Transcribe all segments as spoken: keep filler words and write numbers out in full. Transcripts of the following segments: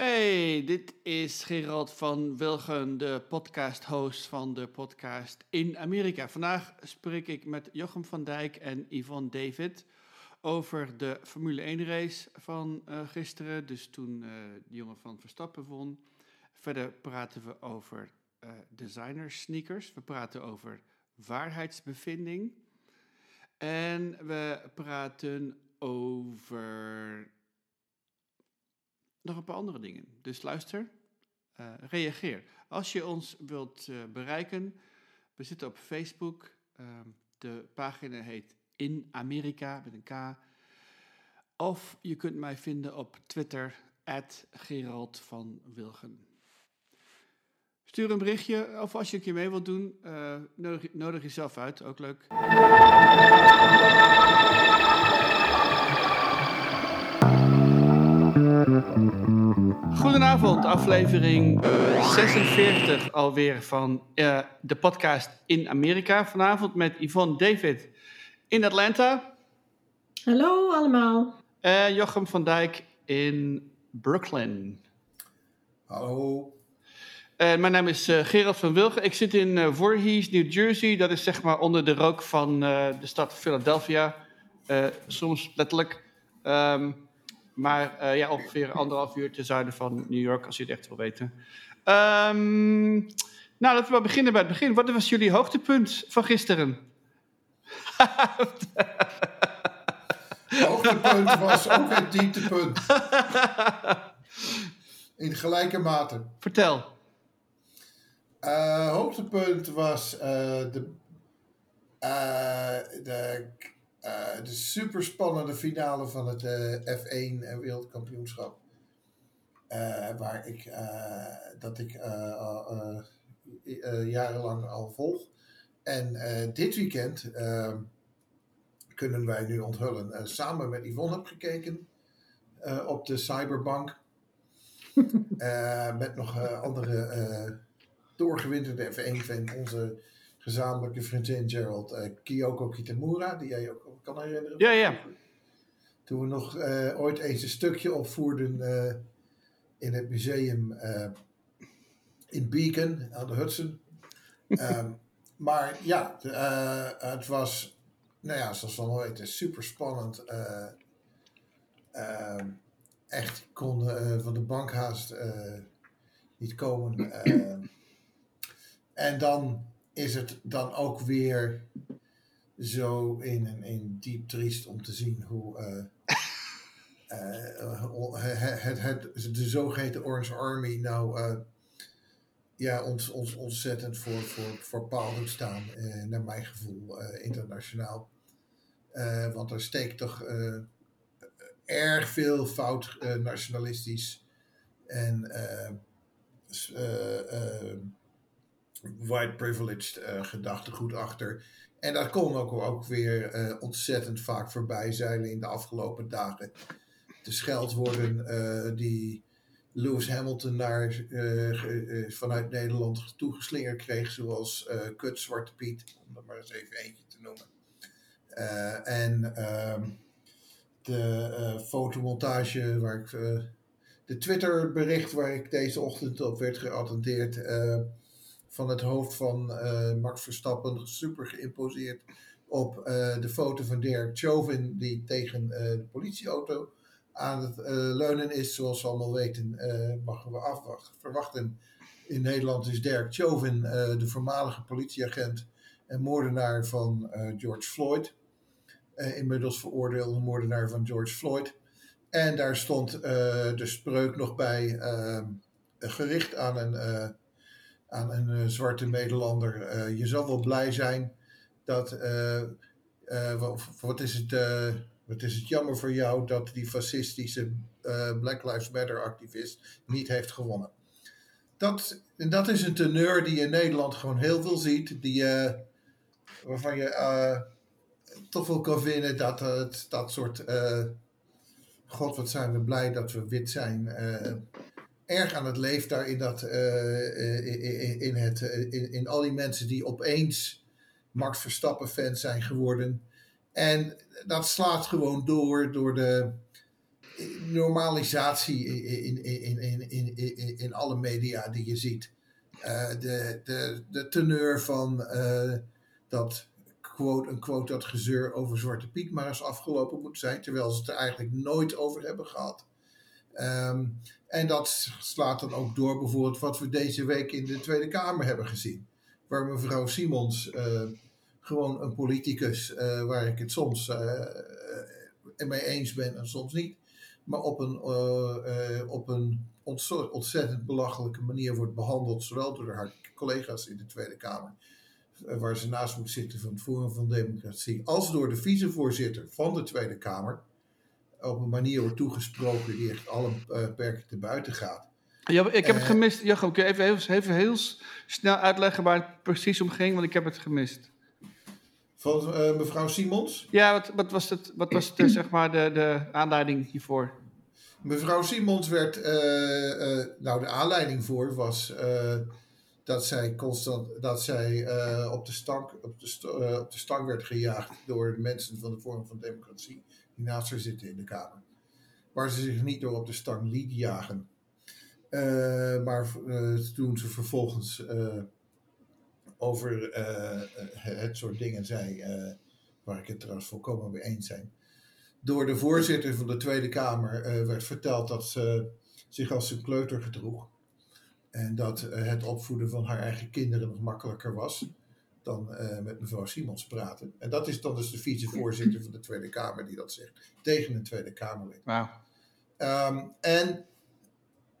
Hey, dit is Gerald van Wilgen, de podcast-host van de podcast In Amerika. Vandaag spreek ik met Jochem van Dijk en Yvonne David over de Formule één race van uh, gisteren. Dus toen uh, de jongen van Verstappen won. Verder praten we over uh, designer sneakers. We praten over waarheidsbevinding. En we praten over nog een paar andere dingen. Dus luister, uh, reageer. Als je ons wilt uh, bereiken, we zitten op Facebook. Uh, de pagina heet In Amerika, met een K. Of je kunt mij vinden op Twitter, at Gerald van Wilgen. Stuur een berichtje, of als je een keer mee wilt doen, uh, nodig, nodig jezelf uit, ook leuk. Goedenavond, aflevering zesenveertig alweer van uh, de podcast In Amerika. Vanavond met Yvonne David in Atlanta. Hallo allemaal. En uh, Jochem van Dijk in Brooklyn. Hallo. Uh, mijn naam is uh, Gerald van Wilgen. Ik zit in uh, Voorhees, New Jersey. Dat is zeg maar onder de rook van uh, de stad Philadelphia. Uh, soms letterlijk. Um, Maar uh, ja, ongeveer anderhalf uur ten zuiden van New York, als je het echt wil weten. Um, nou, laten we maar beginnen bij het begin. Wat was jullie hoogtepunt van gisteren? Hoogtepunt was ook het dieptepunt. In gelijke mate. Vertel. Uh, hoogtepunt was uh, de... Uh, de Uh, de superspannende finale van het uh, F één wereldkampioenschap. Uh, waar ik, uh, dat ik uh, uh, uh, jarenlang al volg. En uh, dit weekend uh, kunnen wij nu onthullen. Uh, samen met Yvonne heb gekeken uh, op de Cyberbank. uh, met nog uh, andere uh, doorgewinterde F één-fan. Onze gezamenlijke vriendin Gerald uh, Kyoko Kitamura, die jij ook kan herinneren. Ja, ja. Toen we nog uh, ooit eens een stukje opvoerden uh, in het museum uh, in Beacon aan de Hudson. um, maar ja, de, uh, het was, nou ja, zoals we al weten, super spannend. Uh, uh, echt, ik kon uh, van de bank haast uh, niet komen. Uh, en dan is het dan ook weer zo in en in diep triest om te zien hoe uh, uh, het, het, het, de zogeheten Orange Army nou uh, ja, ons, ons ontzettend voor, voor, voor paal doet staan, uh, naar mijn gevoel, uh, internationaal. Uh, want er steekt toch uh, erg veel fout uh, nationalistisch en uh, uh, uh, white privileged uh, gedachtegoed achter. En dat kon ook, ook weer uh, ontzettend vaak voorbij zeilen in de afgelopen dagen. De scheldwoorden uh, die Lewis Hamilton naar, uh, uh, vanuit Nederland toegeslingerd kreeg, zoals uh, kut Zwarte Piet, om er maar eens even eentje te noemen. Uh, en uh, de uh, fotomontage, waar ik, uh, de Twitter bericht waar ik deze ochtend op werd geattendeerd, Uh, van het hoofd van uh, Max Verstappen, super geïmposeerd op uh, de foto van Derek Chauvin, die tegen uh, de politieauto aan het uh, leunen is. Zoals we allemaal weten, uh, mogen we afwachten. Verwachten. In Nederland is Derek Chauvin uh, de voormalige politieagent en moordenaar van uh, George Floyd. Uh, inmiddels veroordeelde moordenaar van George Floyd. En daar stond uh, de spreuk nog bij, uh, gericht aan een... Uh, aan een uh, zwarte Nederlander. Uh, je zal wel blij zijn dat... Uh, uh, wat, wat, is het, uh, wat is het jammer voor jou dat die fascistische uh, Black Lives Matter activist niet heeft gewonnen. Dat, en dat is een teneur die je in Nederland gewoon heel veel ziet. Die, uh, waarvan je uh, toch wel kan vinden dat uh, dat soort... Uh, God, wat zijn we blij dat we wit zijn... Uh, erg aan het leeft daar in, dat, uh, in, in, het, in, in al die mensen die opeens Max Verstappen fans zijn geworden. En dat slaat gewoon door door de normalisatie in, in, in, in, in alle media die je ziet. Uh, de, de, de teneur van uh, dat quote en quote dat gezeur over Zwarte Piet maar eens afgelopen moet zijn, terwijl ze het er eigenlijk nooit over hebben gehad. Um, en dat slaat dan ook door bijvoorbeeld wat we deze week in de Tweede Kamer hebben gezien. Waar mevrouw Simons, uh, gewoon een politicus uh, waar ik het soms uh, mee eens ben en soms niet, maar op een, uh, uh, op een ontzettend belachelijke manier wordt behandeld, zowel door haar collega's in de Tweede Kamer, uh, waar ze naast moet zitten van het Forum voor Democratie, als door de vicevoorzitter van de Tweede Kamer, op een manier wordt toegesproken die echt alle uh, perken te buiten gaat. Ja, ik heb het gemist. Jochem, kun je even, even, even heel snel uitleggen waar het precies om ging? Want ik heb het gemist. Van uh, mevrouw Simons? Ja, wat, wat was het, wat was het, zeg maar, de, de aanleiding hiervoor? Mevrouw Simons werd... Uh, uh, nou, de aanleiding voor was uh, dat zij, constant, dat zij uh, op, de stank, op, de st- uh, op de stank werd gejaagd door de mensen van de Forum van Democratie die naast haar zitten in de Kamer. Waar ze zich niet door op de stank liet jagen. Uh, maar uh, toen ze vervolgens uh, over uh, het soort dingen zei, uh, waar ik het trouwens volkomen mee eens ben, door de voorzitter van de Tweede Kamer uh, werd verteld dat ze zich als een kleuter gedroeg. En dat uh, het opvoeden van haar eigen kinderen nog makkelijker was dan uh, met mevrouw Simons praten. En dat is dan dus de vicevoorzitter van de Tweede Kamer die dat zegt. Tegen een Tweede Kamerlid. Wow. Um, en...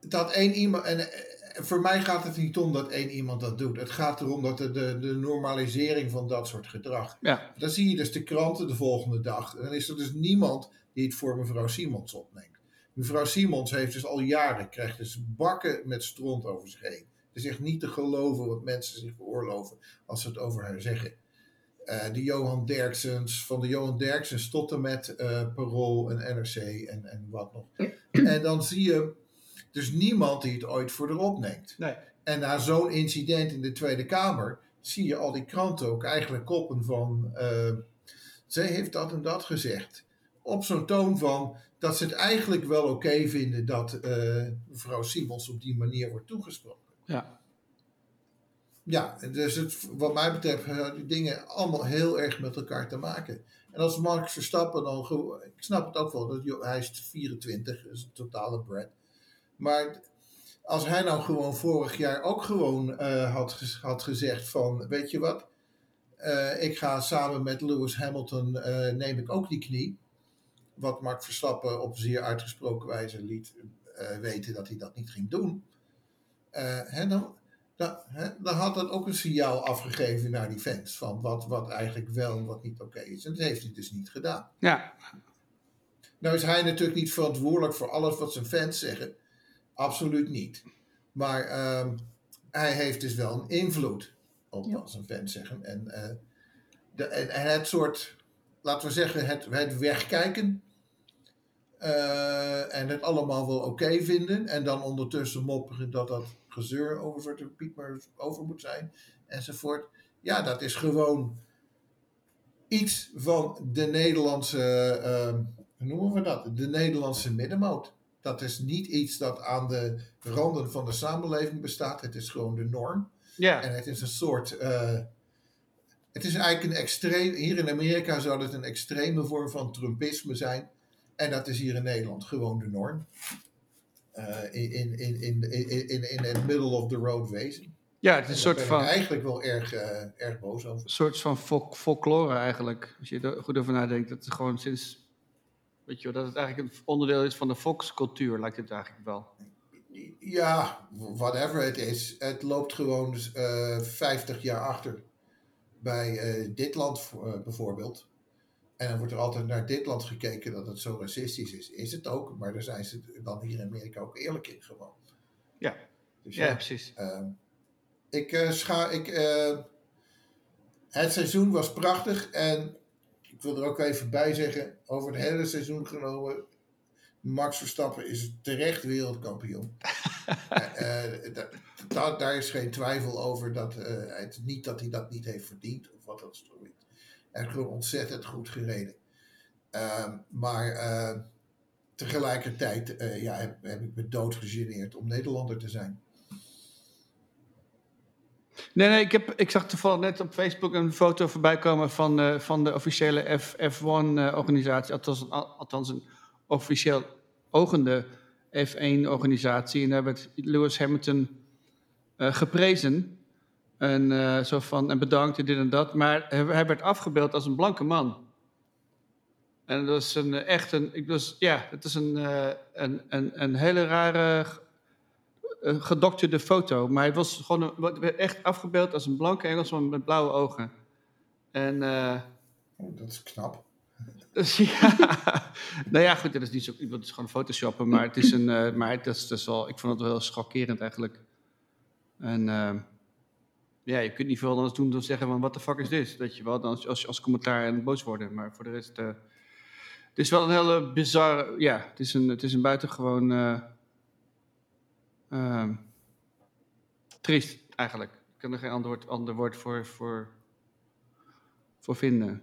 Dat één iemand, en voor mij gaat het niet om dat één iemand dat doet. Het gaat erom dat de, de, de normalisering van dat soort gedrag. Ja. Dan zie je dus de kranten de volgende dag. En dan is er dus niemand die het voor mevrouw Simons opneemt. Mevrouw Simons heeft dus al jaren, krijgt dus bakken met stront over zich heen. Het is echt niet te geloven wat mensen zich veroorloven als ze het over haar zeggen. Uh, de Johan Derksens, van de Johan Derksen tot en met uh, Parool en N R C en, en wat nog. En dan zie je... Dus niemand die het ooit voor erop neemt. Nee. En na zo'n incident in de Tweede Kamer zie je al die kranten ook eigenlijk koppen van... Uh, zij heeft dat en dat gezegd. Op zo'n toon van dat ze het eigenlijk wel oké okay vinden dat uh, mevrouw Simons op die manier wordt toegesproken. Ja, ja, dus het, wat mij betreft hebben die dingen allemaal heel erg met elkaar te maken. En als Max Verstappen dan... Ik snap het ook wel, dat hij is vierentwintig, is een totale brat. Maar als hij nou gewoon vorig jaar ook gewoon uh, had, had gezegd van... Weet je wat, uh, ik ga samen met Lewis Hamilton, uh, neem ik ook die knie. Wat Max Verstappen op zeer uitgesproken wijze liet uh, weten dat hij dat niet ging doen. Uh, hè, dan, dan, hè, dan had dat ook een signaal afgegeven naar die fans. Van wat, wat eigenlijk wel en wat niet oké is. En dat heeft hij dus niet gedaan. Ja. Nou is hij natuurlijk niet verantwoordelijk voor alles wat zijn fans zeggen. Absoluut niet. Maar uh, hij heeft dus wel een invloed op wat zijn fans zeggen. En, uh, de, en, en het soort, laten we zeggen, het, het wegkijken. Uh, en het allemaal wel oké okay vinden. En dan ondertussen mopperen dat dat gezeur over Zwarte Piet maar over moet zijn. Enzovoort. Ja, dat is gewoon iets van de Nederlandse, uh, hoe noemen we dat? De Nederlandse middenmoot. Dat is niet iets dat aan de randen van de samenleving bestaat. Het is gewoon de norm. Yeah. En het is een soort... Uh, het is eigenlijk een extreem... Hier in Amerika zou het een extreme vorm van Trumpisme zijn. En dat is hier in Nederland gewoon de norm. Uh, in, in, in, in, in, in het middle of the road wezen. Ja, het is een soort van... Daar ben ik eigenlijk wel erg, uh, erg boos over. Een soort van fol- folklore eigenlijk. Als je er goed over nadenkt. Dat is gewoon sinds... Weet je, dat het eigenlijk een onderdeel is van de volkscultuur, lijkt het eigenlijk wel. Ja, whatever het is. Het loopt gewoon uh, vijftig jaar achter bij uh, dit land uh, bijvoorbeeld. En dan wordt er altijd naar dit land gekeken dat het zo racistisch is. Is het ook, maar daar zijn ze dan hier in Amerika ook eerlijk in gewoon. Ja, dus ja, ja precies. Uh, ik uh, scha... Ik, uh, het seizoen was prachtig en... Ik wil er ook even bij zeggen, over het hele seizoen genomen, Max Verstappen is terecht wereldkampioen. uh, da, da, daar is geen twijfel over, dat, uh, het, niet dat hij dat niet heeft verdiend, of wat dat is. Hij heeft gewoon ontzettend goed gereden. Uh, maar uh, tegelijkertijd uh, ja, heb, heb ik me doodgegeneerd om Nederlander te zijn. Nee, nee, ik, heb, ik zag toevallig net op Facebook een foto voorbij komen van, uh, van de officiële F, F één-organisatie. Uh, althans, althans een officieel ogende F één-organisatie. En daar werd Lewis Hamilton uh, geprezen. En, uh, zo van, en bedankt en dit en dat. Maar hij werd afgebeeld als een blanke man. En dat is een, echt een... Dus, ja, het is een, uh, een, een, een hele rare... Een gedokterde foto, maar het was gewoon een, echt afgebeeld als een blanke Engelsman met blauwe ogen. En, uh, oh, dat is knap. Dus, ja, nou ja, goed, dat is niet zo. Dat is gewoon photoshoppen, maar het is een. Uh, maar dat is, dat is wel. Ik vond het wel heel schokkerend eigenlijk. En uh, ja, je kunt niet veel anders doen dan zeggen van, what the fuck is dit? Dat je wel dan als, als, als commentaar en boos worden, maar voor de rest. Uh, het is wel een hele bizarre. Ja, het is een, het is een buitengewoon. Uh, Uh, triest, eigenlijk. Ik kan er geen ander woord, ander woord voor, voor, voor vinden.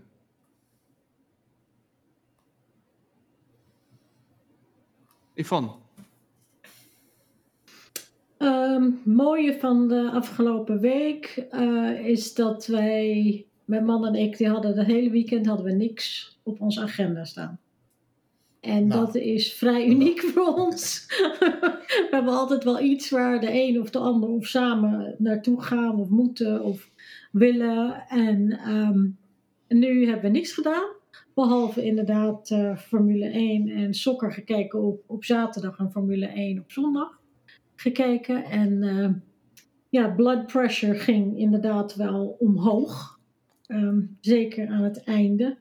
Yvonne? Um, mooie van de afgelopen week uh, is dat wij, mijn man en ik, die hadden het hele weekend hadden we niks op onze agenda staan. En nou, dat is vrij uniek voor ons. We hebben altijd wel iets waar de een of de ander of samen naartoe gaan of moeten of willen. En um, nu hebben we niks gedaan. Behalve inderdaad uh, Formule één en soccer gekeken op, op zaterdag en Formule één op zondag gekeken. En uh, ja, blood pressure ging inderdaad wel omhoog. Um, zeker aan het einde.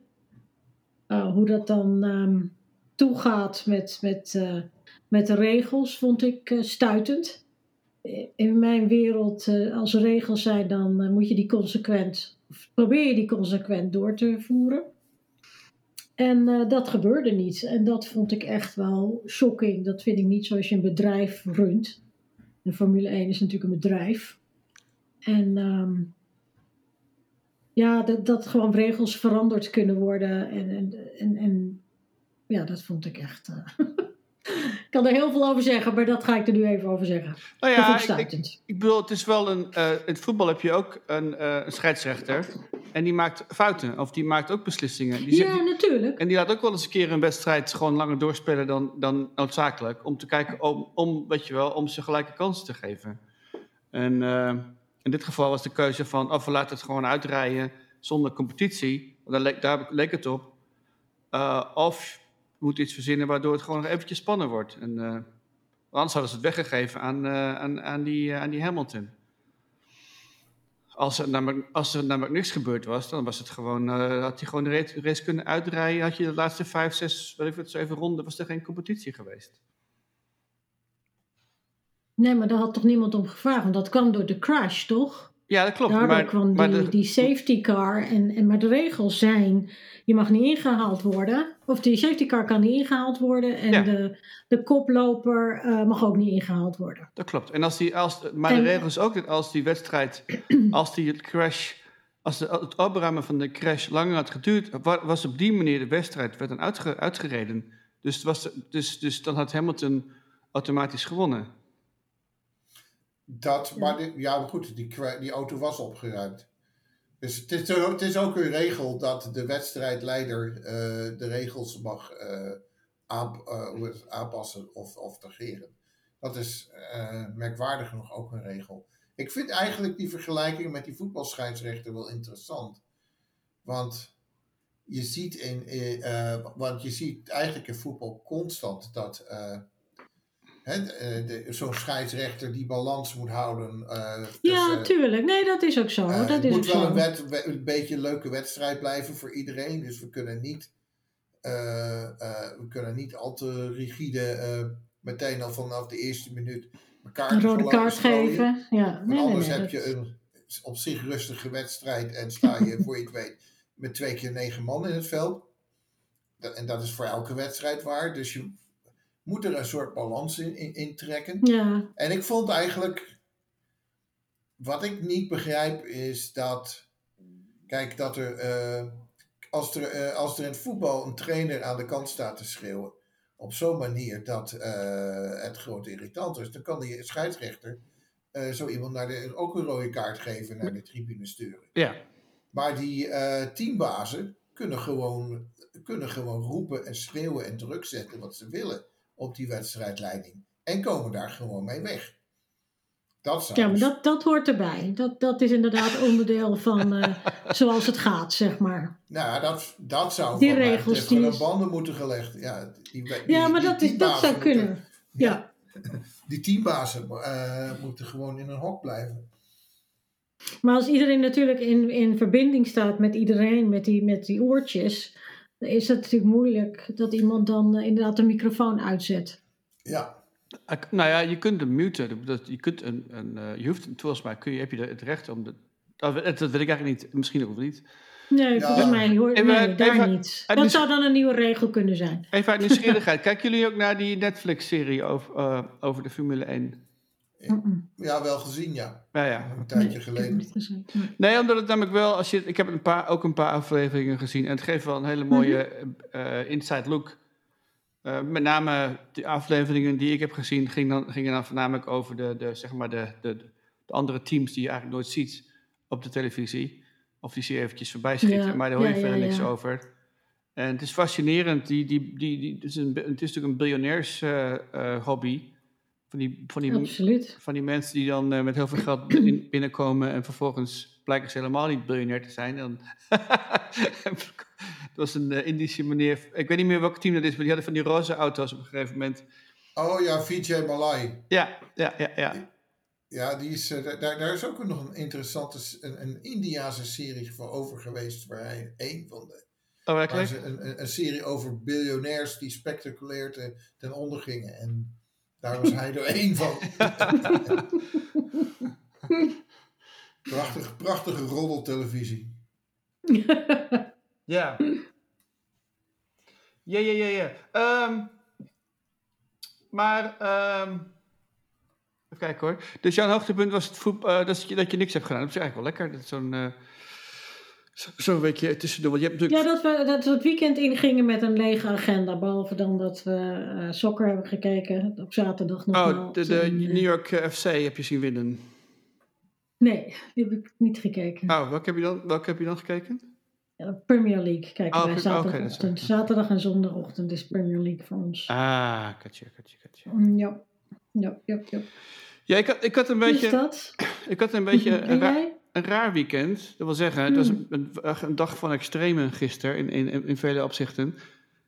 Uh, hoe dat dan... Um, toegaat met, met, uh, met de regels, vond ik uh, stuitend. In mijn wereld, uh, als er regels zijn, dan uh, moet je die consequent, of probeer je die consequent door te voeren. En uh, dat gebeurde niet. En dat vond ik echt wel shocking. Dat vind ik niet zoals je een bedrijf runt. De Formule één is natuurlijk een bedrijf. En um, ja, dat, dat gewoon regels veranderd kunnen worden en... en, en, en ja, dat vond ik echt... Uh, ik kan er heel veel over zeggen, maar dat ga ik er nu even over zeggen. Nou ja, dat ik, ik, ik bedoel, het is wel een... Uh, in het voetbal heb je ook een, uh, een scheidsrechter. En die maakt fouten. Of die maakt ook beslissingen. Die ja, zet, natuurlijk. En die laat ook wel eens een keer een wedstrijd gewoon langer doorspelen dan, dan noodzakelijk. Om te kijken, om, om, weet je wel, om ze gelijke kansen te geven. En uh, in dit geval was de keuze van, of we laten het gewoon uitrijden zonder competitie. Daar leek, daar leek het op. Uh, of... moet iets verzinnen waardoor het gewoon nog eventjes spannend wordt. En, uh, anders hadden ze het weggegeven aan, uh, aan, aan, die, uh, aan die Hamilton. Als er, namelijk, als er namelijk niks gebeurd was, dan was het gewoon, uh, had hij gewoon de race, race kunnen uitrijden. Had je de laatste vijf, zes, wat ik het zo even ronden, was er geen competitie geweest. Nee, maar daar had toch niemand om gevraagd? Want dat kwam door de crash, toch? Ja, dat klopt. Daardoor maar, kwam maar die, de... die safety car. En, en, maar de regels zijn, je mag niet ingehaald worden. Of die safety car kan niet ingehaald worden. En ja. de, de koploper uh, mag ook niet ingehaald worden. Dat klopt. En als die, als, maar en, de regels ook dat als die wedstrijd, als die crash, als de, het opruimen van de crash langer had geduurd, was op die manier de wedstrijd werd dan uitge, uitgereden. Dus, was de, dus, dus dan had Hamilton automatisch gewonnen. Dat, maar dit, ja goed, die, die auto was opgeruimd. Dus het is, het is ook een regel dat de wedstrijdleider uh, de regels mag uh, aan, uh, aanpassen of, of negeren. Dat is uh, merkwaardig genoeg ook een regel. Ik vind eigenlijk die vergelijking met die voetbalscheidsrechter wel interessant. Want je ziet, in, in, uh, want je ziet eigenlijk in voetbal constant dat... Uh, He, de, de, zo'n scheidsrechter die balans moet houden. Uh, tussen, ja, tuurlijk. Nee, dat is ook zo. Uh, dat het is moet ook wel zo. Een, wet, we, een beetje een leuke wedstrijd blijven voor iedereen. Dus we kunnen niet, uh, uh, we kunnen niet al te rigide uh, meteen al vanaf de eerste minuut elkaar een rode kaart geven. Ja, nee, anders nee, nee, heb dat... je een op zich rustige wedstrijd en sta je voor je het weet met twee keer negen man in het veld. Dat, en dat is voor elke wedstrijd waar. Dus je moet er een soort balans in, in, in trekken. Ja. En ik vond eigenlijk... Wat ik niet begrijp is dat... Kijk, dat er... Uh, als, er uh, als er in het voetbal een trainer aan de kant staat te schreeuwen... op zo'n manier dat uh, het groot irritant is. Dan kan die scheidsrechter uh, zo iemand naar de, ook een rode kaart geven, naar de tribune sturen. Ja. Maar die uh, teambazen kunnen gewoon, kunnen gewoon roepen en schreeuwen en druk zetten wat ze willen op die wedstrijdleiding. En komen daar gewoon mee weg. Dat ja, maar dat, dat hoort erbij. Dat, dat is inderdaad onderdeel van uh, zoals het gaat, zeg maar. Nou, dat, dat zou die regels die de banden moeten gelegd. Ja, die, die, ja maar die, dat, is, dat zou kunnen. Moeten, ja. Ja, die teambazen uh, moeten gewoon in een hok blijven. Maar als iedereen natuurlijk in, in verbinding staat met iedereen, met die, met die oortjes, dan is het natuurlijk moeilijk dat iemand dan uh, inderdaad de microfoon uitzet. Ja. Nou ja, je kunt hem muten. Je kunt een, een, je hoeft, volgens mij kun je, heb je het recht om... De, dat weet ik eigenlijk niet. Misschien ook niet. Nee, ja. volgens mij hoort nee, daar even, niet. Wat zou dan een nieuwe regel kunnen zijn? Even uit nieuwsgierigheid. Kijken jullie ook naar die Netflix-serie over, uh, over de Formule één? Ja, wel gezien, ja. ja, ja. Een tijdje nee, geleden. Nee, omdat het namelijk wel... Als je, ik heb een paar, ook een paar afleveringen gezien. En het geeft wel een hele mooie uh, inside look... Uh, met name de afleveringen die ik heb gezien gingen dan, ging dan voornamelijk over de, de, zeg maar de, de, de andere teams die je eigenlijk nooit ziet op de televisie. Of die zie je eventjes voorbij schieten, ja, maar daar hoor je ja, verder ja, niks ja. over. En het is fascinerend. Die, die, die, die, het, is een, het is natuurlijk een biljonairs uh, uh, hobby. Van die, van, die, Absoluut. van die mensen die dan uh, met heel veel geld binnenkomen en vervolgens blijken ze helemaal niet biljonair te zijn. Dan dat was een uh, Indische meneer. Ik weet niet meer welk team dat is, maar die hadden van die roze auto's op een gegeven moment. Oh ja, Vijay Malai. Ja, ja, ja. Ja, ja die is, uh, daar, daar is ook nog een interessante, een, een Indiase serie voor over geweest, waar hij een van de... Oh, waar ze een, een, een serie over biljonairs die spectaculair te, ten onder gingen. En daar was hij er één van. Prachtige, prachtige roddeltelevisie. Ja. Ja, ja, ja, ja. Um, maar, um, even kijken hoor. Dus jouw hoogtepunt was het voet, uh, dat, je, dat je niks hebt gedaan. Dat is eigenlijk wel lekker. Dat is zo'n, uh, zo, zo'n weekje tussendoor. Want je hebt natuurlijk... Ja, dat we, dat we het weekend ingingen met een lege agenda. Behalve dan dat we uh, soccer hebben gekeken. Op zaterdag nog. Oh, de, de New York F C heb je zien winnen. Nee, die heb ik niet gekeken. Oh, welke heb je dan, welke heb je dan gekeken? Premier League kijken oh, wij zaterdagochtend. Okay, zaterdag en zondagochtend is Premier League voor ons. Ah, katje, katje, katje. Ja, ja, ja, ja. Ja, ik had, ik had een beetje... Is dat? Ik had een beetje een, ra- een raar weekend. Dat wil zeggen, het was een, een dag van extreme gisteren in, in, in vele opzichten.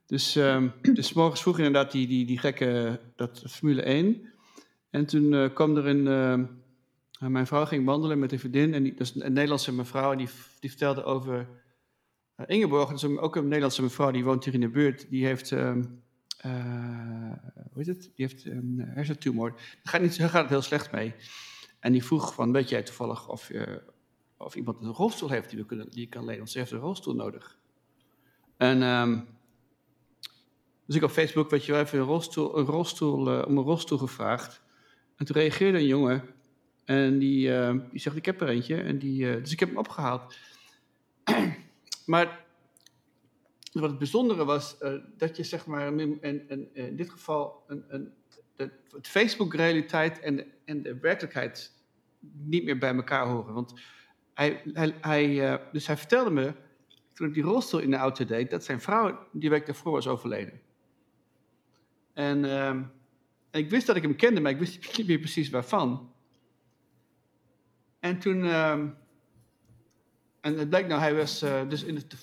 Dus, um, dus morgens vroeg inderdaad die, die, die gekke dat Formule één. En toen uh, kwam er een... Uh, mijn vrouw ging wandelen met een vriendin. En die, dat is een Nederlandse mevrouw. En die, die vertelde over... Uh, Ingeborg, dat is een, ook een Nederlandse mevrouw, die woont hier in de buurt. Die heeft, um, uh, hoe is het? Die heeft een um, hersentumor. Daar gaat, niet, daar gaat het heel slecht mee. En die vroeg van, weet jij toevallig of, uh, of iemand een rolstoel heeft die we kunnen, die kan lenen? Want ze heeft een rolstoel nodig. En um, dus ik op Facebook, weet je wel, even een rolstoel, een rolstoel, uh, om een rolstoel gevraagd. En toen reageerde een jongen en die, uh, die zegt, ik heb er eentje. En die, uh, dus ik heb hem opgehaald. Maar wat het bijzondere was, uh, dat je zeg maar in, in, in dit geval een, een, de, het Facebook-realiteit en de, en de werkelijkheid niet meer bij elkaar horen. Want hij, hij, hij, uh, dus hij vertelde me, toen ik die rolstoel in de auto deed, dat zijn vrouw die week daarvoor was overleden. En, uh, en ik wist dat ik hem kende, maar ik wist niet meer precies waarvan. En toen... Uh, En het blijkt nou, hij was uh, dus in het,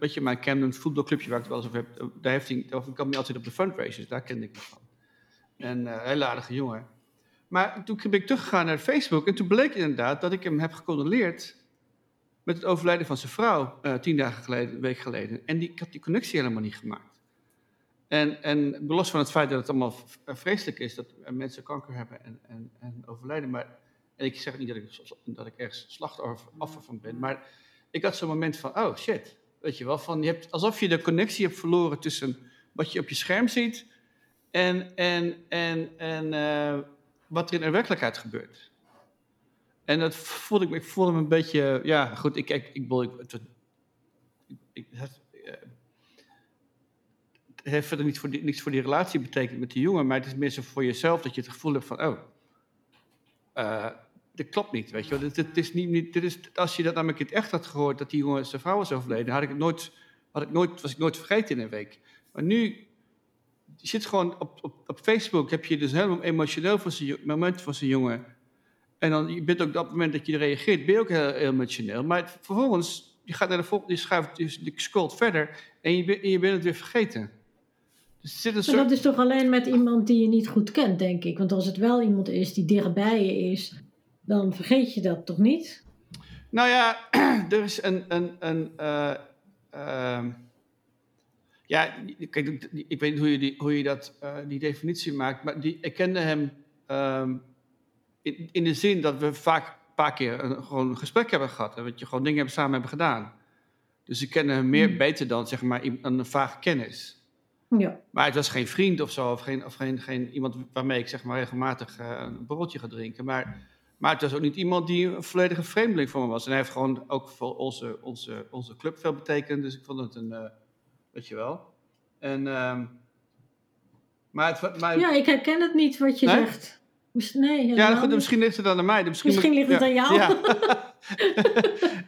weet je, mijn Camden voetbalclubje waar ik het wel eens over heb, daar heeft hij, of ik kwam niet altijd op de fundraisers, daar kende ik me van. En uh, een hele aardige jongen. Maar toen ben ik teruggegaan naar Facebook en toen bleek inderdaad dat ik hem heb gecondoleerd met het overlijden van zijn vrouw uh, tien dagen geleden, een week geleden. En die, ik had die connectie helemaal niet gemaakt. En, en los van het feit dat het allemaal vreselijk is dat mensen kanker hebben en, en, en overlijden, maar en ik zeg niet dat ik, dat ik ergens slachtoffer van ben, maar ik had zo'n moment van, oh shit, weet je wel, van, je hebt, alsof je de connectie hebt verloren tussen wat je op je scherm ziet en, en, en, en uh, wat er in de werkelijkheid gebeurt. En dat voelde ik, ik voelde me een beetje, ja goed, ik ik, ik, ik, ik, ik, ik, ik, ik heeft verder niet voor die, niets voor die relatie betekend met die jongen, maar het is meer zo voor jezelf dat je het gevoel hebt van, oh, uh, dit klopt niet, weet je wel. Dit, dit is niet, niet, dit is, als je dat namelijk in het echt had gehoord, dat die jongen zijn vrouw was overleden, had ik het nooit, had ik nooit, was ik nooit vergeten in een week. Maar nu, je zit gewoon op, op, op Facebook, heb je dus helemaal emotioneel van zijn moment van zijn jongen. En dan, je bent ook op het moment dat je reageert, ben je ook heel, heel emotioneel. Maar het, vervolgens, je gaat naar de volgende, je schuift, je scrolt verder en je, en je bent het weer vergeten. Dus zit een soort... Maar dat is toch alleen met iemand die je niet goed kent, denk ik. Want als het wel iemand is die dichtbij je is, dan vergeet je dat toch niet? Nou ja, er is een... een, een uh, uh, ja, kijk, ik weet niet hoe je die, hoe je dat, uh, die definitie maakt, maar die, ik kende hem... Um, In, in de zin dat we vaak een paar keer een, gewoon een gesprek hebben gehad. En dat je gewoon dingen hebben, samen hebben gedaan. Dus ze kennen hem meer mm. beter dan, zeg maar, een vage kennis. Ja. Maar het was geen vriend of zo. Of geen, of geen, geen iemand waarmee ik, zeg maar, regelmatig uh, een borreltje ga drinken. Maar, maar het was ook niet iemand die een volledige vreemdeling voor me was. En hij heeft gewoon ook voor onze, onze, onze club veel betekend. Dus ik vond het een... Uh, weet je wel. En, uh, maar het, maar... Ja, ik herken het niet wat je nee? zegt. Nee, ja, goed, misschien ligt het dan aan mij. Misschien, misschien ligt het ja, aan jou. Ja.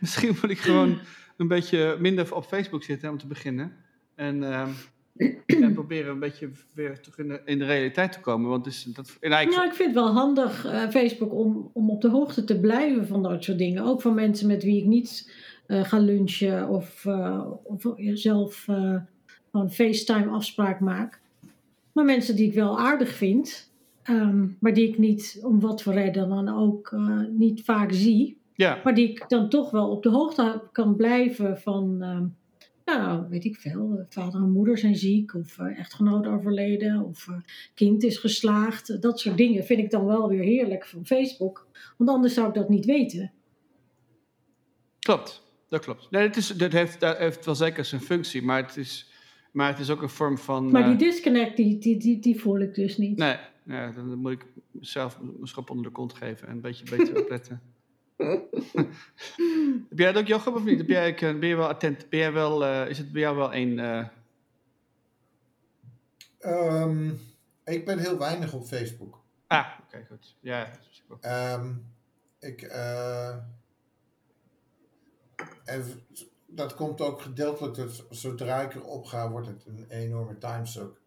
Misschien moet ik gewoon een beetje minder op Facebook zitten om te beginnen. En, uh, en proberen een beetje weer terug in de, in de realiteit te komen. Want dus dat, en eigenlijk... Nou, ik vind het wel handig, uh, Facebook, om, om op de hoogte te blijven van dat soort dingen. Ook van mensen met wie ik niet uh, ga lunchen of, uh, of zelf uh, een FaceTime afspraak maak. Maar mensen die ik wel aardig vind... Um, maar die ik niet, om wat voor reden dan ook, uh, niet vaak zie. Ja. Maar die ik dan toch wel op de hoogte kan blijven van... Um, nou, weet ik veel, vader en moeder zijn ziek... of uh, echtgenoot overleden, of uh, kind is geslaagd. Dat soort dingen vind ik dan wel weer heerlijk van Facebook. Want anders zou ik dat niet weten. Klopt, dat klopt. Nee, dat, is, dat, heeft, dat heeft wel zeker zijn functie, maar het is, maar het is ook een vorm van... Maar die disconnect, die, die, die, die voel ik dus niet. Nee. Ja, dan moet ik mezelf een schop onder de kont geven en een beetje beter opletten. Heb jij dat ook, Jochem, of niet? Ben jij, ben je wel attent? Ben jij wel, uh, is het bij jou wel een... Uh... Um, ik ben heel weinig op Facebook. Ah, oké, okay, goed. Ja. Um, ik... Uh, en dat komt ook gedeeltelijk dat zodra ik erop ga, wordt het een enorme timesuck.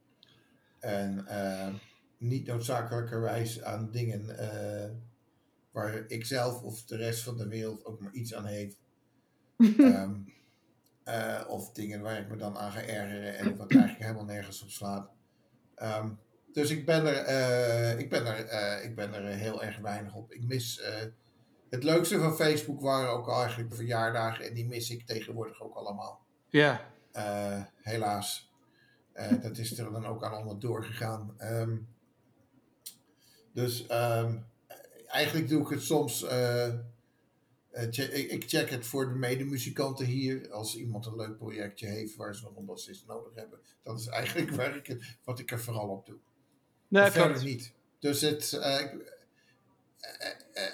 En... Uh, niet noodzakelijkerwijs aan dingen uh, waar ik zelf of de rest van de wereld ook maar iets aan heeft. um, uh, of dingen waar ik me dan aan ga ergeren en wat eigenlijk helemaal nergens op slaat. Um, dus ik ben er, uh, ik ben er, uh, ik ben er heel erg weinig op. Ik mis, uh, het leukste van Facebook waren ook al eigenlijk de verjaardagen en die mis ik tegenwoordig ook allemaal. Ja. Yeah. Uh, helaas. Uh, dat is er dan ook aan onderdoor gegaan. Um, Dus um, eigenlijk doe ik het soms, uh, uh, check, ik, ik check het voor de medemuzikanten hier. Als iemand een leuk projectje heeft waar ze nog een bassist nodig hebben. Dat is eigenlijk waar ik het, wat ik er vooral op doe. Nee, maar verder niet. Dus het, uh, ik,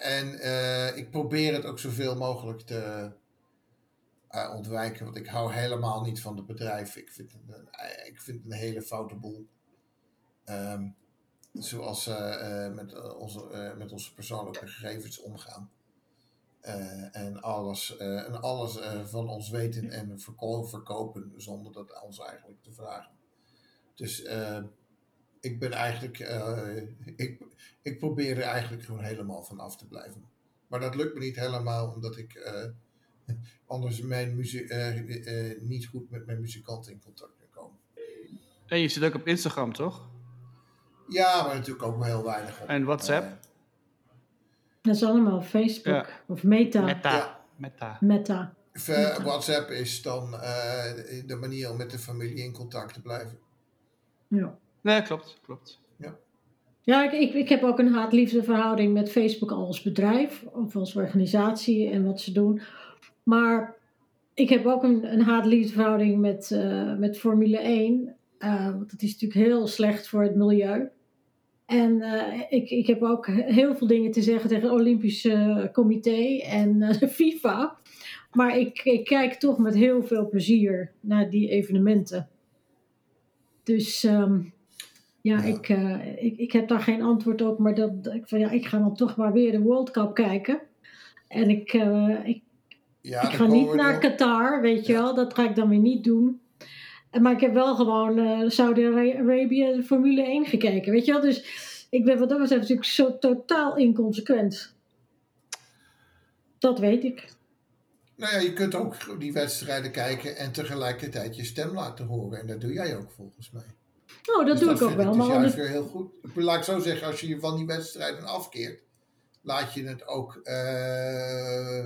en uh, ik probeer het ook zoveel mogelijk te uh, ontwijken. Want ik hou helemaal niet van het bedrijf. Ik vind het een, ik vind het een hele foute boel. Um, Zoals uh, uh, met, uh, onze, uh, met onze persoonlijke gegevens omgaan. Uh, en alles, uh, en alles uh, van ons weten en verko- verkopen zonder dat ons eigenlijk te vragen. Dus uh, ik ben eigenlijk. Uh, ik, ik probeer er eigenlijk gewoon helemaal van af te blijven. Maar dat lukt me niet helemaal, omdat ik uh, anders mijn muzie- uh, uh, uh, niet goed met mijn muzikanten in contact kan komen. En je zit ook op Instagram, toch? Ja, maar natuurlijk ook heel weinig op. En WhatsApp? Uh, dat is allemaal Facebook. Ja. Of Meta. Meta. Ja. Meta. Meta. Meta. WhatsApp is dan uh, de manier om met de familie in contact te blijven. Ja. Nee, klopt. klopt. Ja, ja ik, ik, ik heb ook een haat-liefde verhouding met Facebook als bedrijf. Of als organisatie en wat ze doen. Maar ik heb ook een, een haat-liefde verhouding met, uh, met Formule één... Uh, want dat is natuurlijk heel slecht voor het milieu. En uh, ik, ik heb ook heel veel dingen te zeggen tegen het Olympische Comité en uh, de FIFA. Maar ik, ik kijk toch met heel veel plezier naar die evenementen. Dus um, ja, ja. Ik, uh, ik, ik heb daar geen antwoord op. Maar dat, ik, van, ja, ik ga dan toch maar weer de World Cup kijken. En ik, uh, ik, ja, ik ga niet naar Qatar, weet ja. je wel. Dat ga ik dan weer niet doen. Maar ik heb wel gewoon uh, Saudi-Arabië Formule één gekeken, weet je wel. Dus ik ben wat dat betreft natuurlijk zo totaal inconsequent. Dat weet ik. Nou ja, je kunt ook die wedstrijden kijken en tegelijkertijd je stem laten horen. En dat doe jij ook volgens mij. Oh, dat dus doe dat ik ook wel. Dat is juist anders... weer heel goed. Laat ik zo zeggen, als je je van die wedstrijden afkeert, laat je het ook... Uh,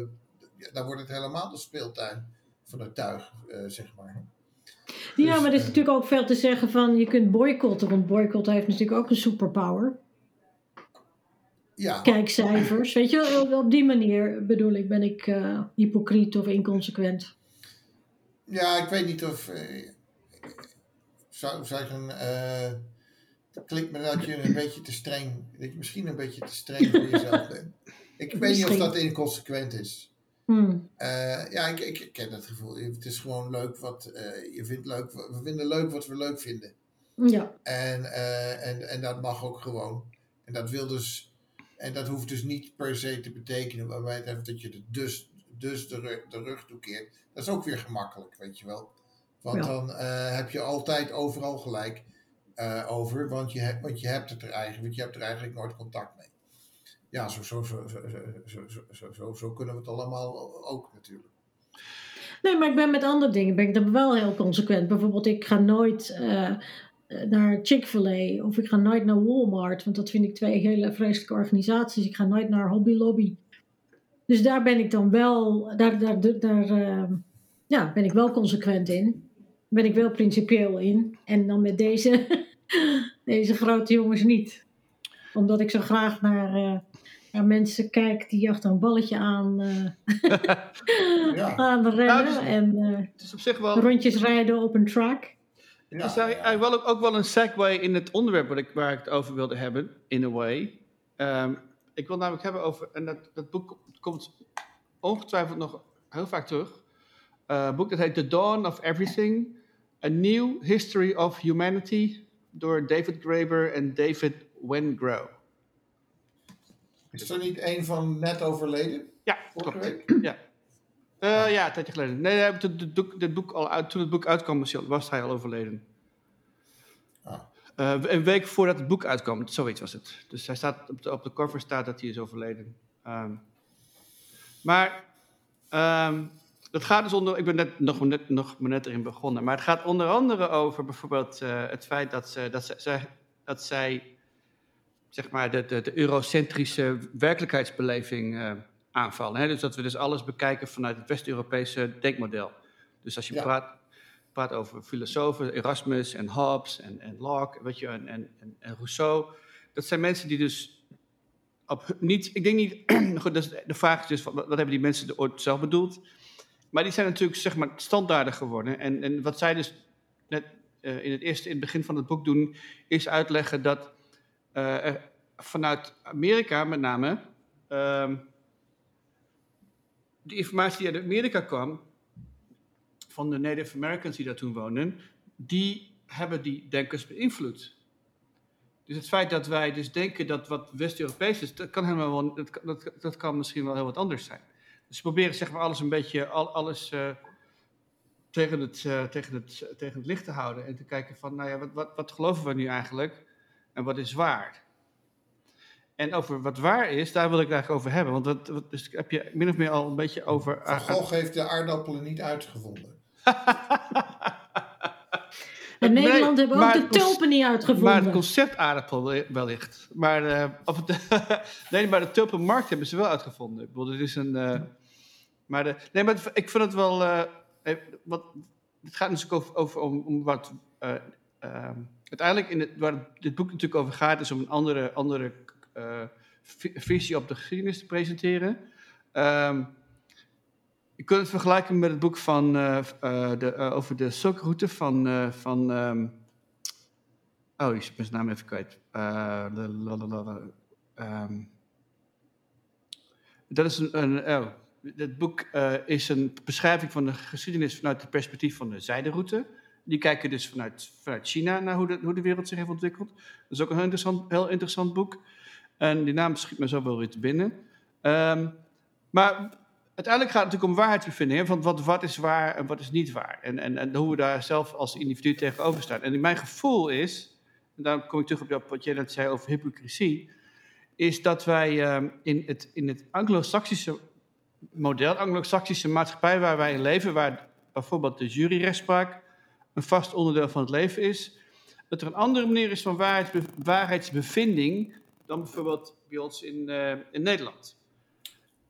dan wordt het helemaal de speeltuin van het tuig, uh, zeg maar. Dus, ja, maar er is uh, natuurlijk ook veel te zeggen van je kunt boycotten. Want boycotten heeft natuurlijk ook een superpower. Ja. Kijkcijfers, weet je wel, op die manier bedoel ik, ben ik uh, hypocriet of inconsequent. Ja, ik weet niet of, uh, zou zeggen, uh, het klinkt me dat je een beetje te streng, dat je misschien een beetje te streng voor jezelf bent. Ik weet misschien. niet of dat inconsequent is. Hmm. Uh, ja, ik, ik, ik ken dat gevoel. Het is gewoon leuk wat, uh, je vindt leuk, we vinden leuk wat we leuk vinden. Ja. En, uh, en, en dat mag ook gewoon. En dat wil dus... En dat hoeft dus niet per se te betekenen waarbij het heeft dat je de dus, dus de, rug, de rug toekeert. Dat is ook weer gemakkelijk, weet je wel. Want ja. dan uh, heb je altijd overal gelijk uh, over, want je, hebt, want je hebt het er eigenlijk, want je hebt er eigenlijk nooit contact mee. Ja, zo, zo, zo, zo, zo, zo, zo, zo kunnen we het allemaal ook natuurlijk. Nee, maar ik ben met andere dingen ben ik dan wel heel consequent. Bijvoorbeeld, ik ga nooit... Uh, naar Chick-fil-A of ik ga nooit naar Walmart, want dat vind ik twee hele vreselijke organisaties. Ik ga nooit naar Hobby Lobby. Dus daar ben ik dan wel, daar, daar, daar uh, ja, ben ik wel consequent in. Ben ik wel principieel in. En dan met deze, deze grote jongens niet. Omdat ik zo graag naar, uh, naar mensen kijk die achter een balletje aan, uh, ja. aan rennen nou, dus, en uh, dus op zich wel... rondjes rijden op een track. Het ja, is eigenlijk ja. wel, ook wel een segue in het onderwerp waar ik, waar ik het over wilde hebben, in a way. Um, ik wil namelijk hebben over, en dat, dat boek komt ongetwijfeld nog heel vaak terug. Uh, een boek dat heet The Dawn of Everything, A New History of Humanity, door David Graeber en David Wengrow. Is er niet één van net overleden? Ja, klopt. Ja. Uh, ja, een tijdje geleden. Nee, het, het, het boek, dit boek al uit, toen het boek uitkwam was hij al overleden. Ah. Uh, een week voordat het boek uitkwam, zoiets was het. Dus hij staat op de, op de cover staat dat hij is overleden. Um, maar um, het gaat dus onder... Ik ben net, nog, net, nog maar net erin begonnen. Maar het gaat onder andere over bijvoorbeeld uh, het feit dat, ze, dat, ze, dat zij zeg maar de, de, de eurocentrische werkelijkheidsbeleving... Uh, aanvallen. Hè? Dus dat we dus alles bekijken vanuit het West-Europese denkmodel. Dus als je ja. praat, praat over filosofen, Erasmus en Hobbes en, en Locke weet je, en, en, en Rousseau. Dat zijn mensen die dus op niet, ik denk niet, goed, dus de vraag is dus, wat, wat hebben die mensen ooit zelf bedoeld? Maar die zijn natuurlijk, zeg maar, standaarden geworden. En, en wat zij dus net uh, in, het eerste, in het begin van het boek doen, is uitleggen dat uh, er vanuit Amerika met name... Uh, de informatie die uit Amerika kwam, van de Native Americans die daar toen woonden, die hebben die denkers beïnvloed. Dus het feit dat wij dus denken dat wat West-Europees is, dat kan, helemaal wel, dat, dat, dat kan misschien wel heel wat anders zijn. Dus ze proberen zeg maar alles een beetje, al, alles uh, tegen, het, uh, tegen, het, tegen het licht te houden en te kijken van, nou ja, wat, wat, wat geloven we nu eigenlijk en wat is waar? En over wat waar is, daar wil ik het eigenlijk over hebben. Want dat, dat dus heb je min of meer al een beetje over... Van Gogh heeft de aardappelen niet uitgevonden. In Nederland nee, hebben we ook de tulpen concept, niet uitgevonden. Maar het concept aardappel wellicht. Maar, uh, of de, nee, maar de tulpenmarkt hebben ze wel uitgevonden. Ik bedoel, er is een... Uh, maar de, nee, maar ik vind het wel... Uh, wat, het gaat natuurlijk over, over om, om wat... Uh, uh, uiteindelijk, in het, waar dit boek natuurlijk over gaat, is om een andere... andere Uh, visie op de geschiedenis te presenteren. Um, je kunt het vergelijken met het boek van, uh, uh, de, uh, over de sokroute van... Uh, van um, oh, ik zit mijn naam even kwijt. Uh, lalalala, um, dat is een... een oh, dat boek uh, is een beschrijving van de geschiedenis vanuit het perspectief van de zijderoute. Die kijken dus vanuit, vanuit China naar hoe de, hoe de wereld zich heeft ontwikkeld. Dat is ook een heel interessant, heel interessant boek. En die naam schiet me zo wel weer te binnen. Um, maar uiteindelijk gaat het natuurlijk om waarheidsbevindingen. Van wat, wat is waar en wat is niet waar. En, en, en hoe we daar zelf als individu tegenover staan. En mijn gevoel is, en daarom kom ik terug op dat, wat jij net zei over hypocrisie, is dat wij um, in, het, in het anglo-saxische model, anglo-saxische maatschappij waar wij in leven, waar bijvoorbeeld de juryrechtspraak een vast onderdeel van het leven is, dat er een andere manier is van waarheidsbe- waarheidsbevinding dan bijvoorbeeld bij ons in, uh, in Nederland.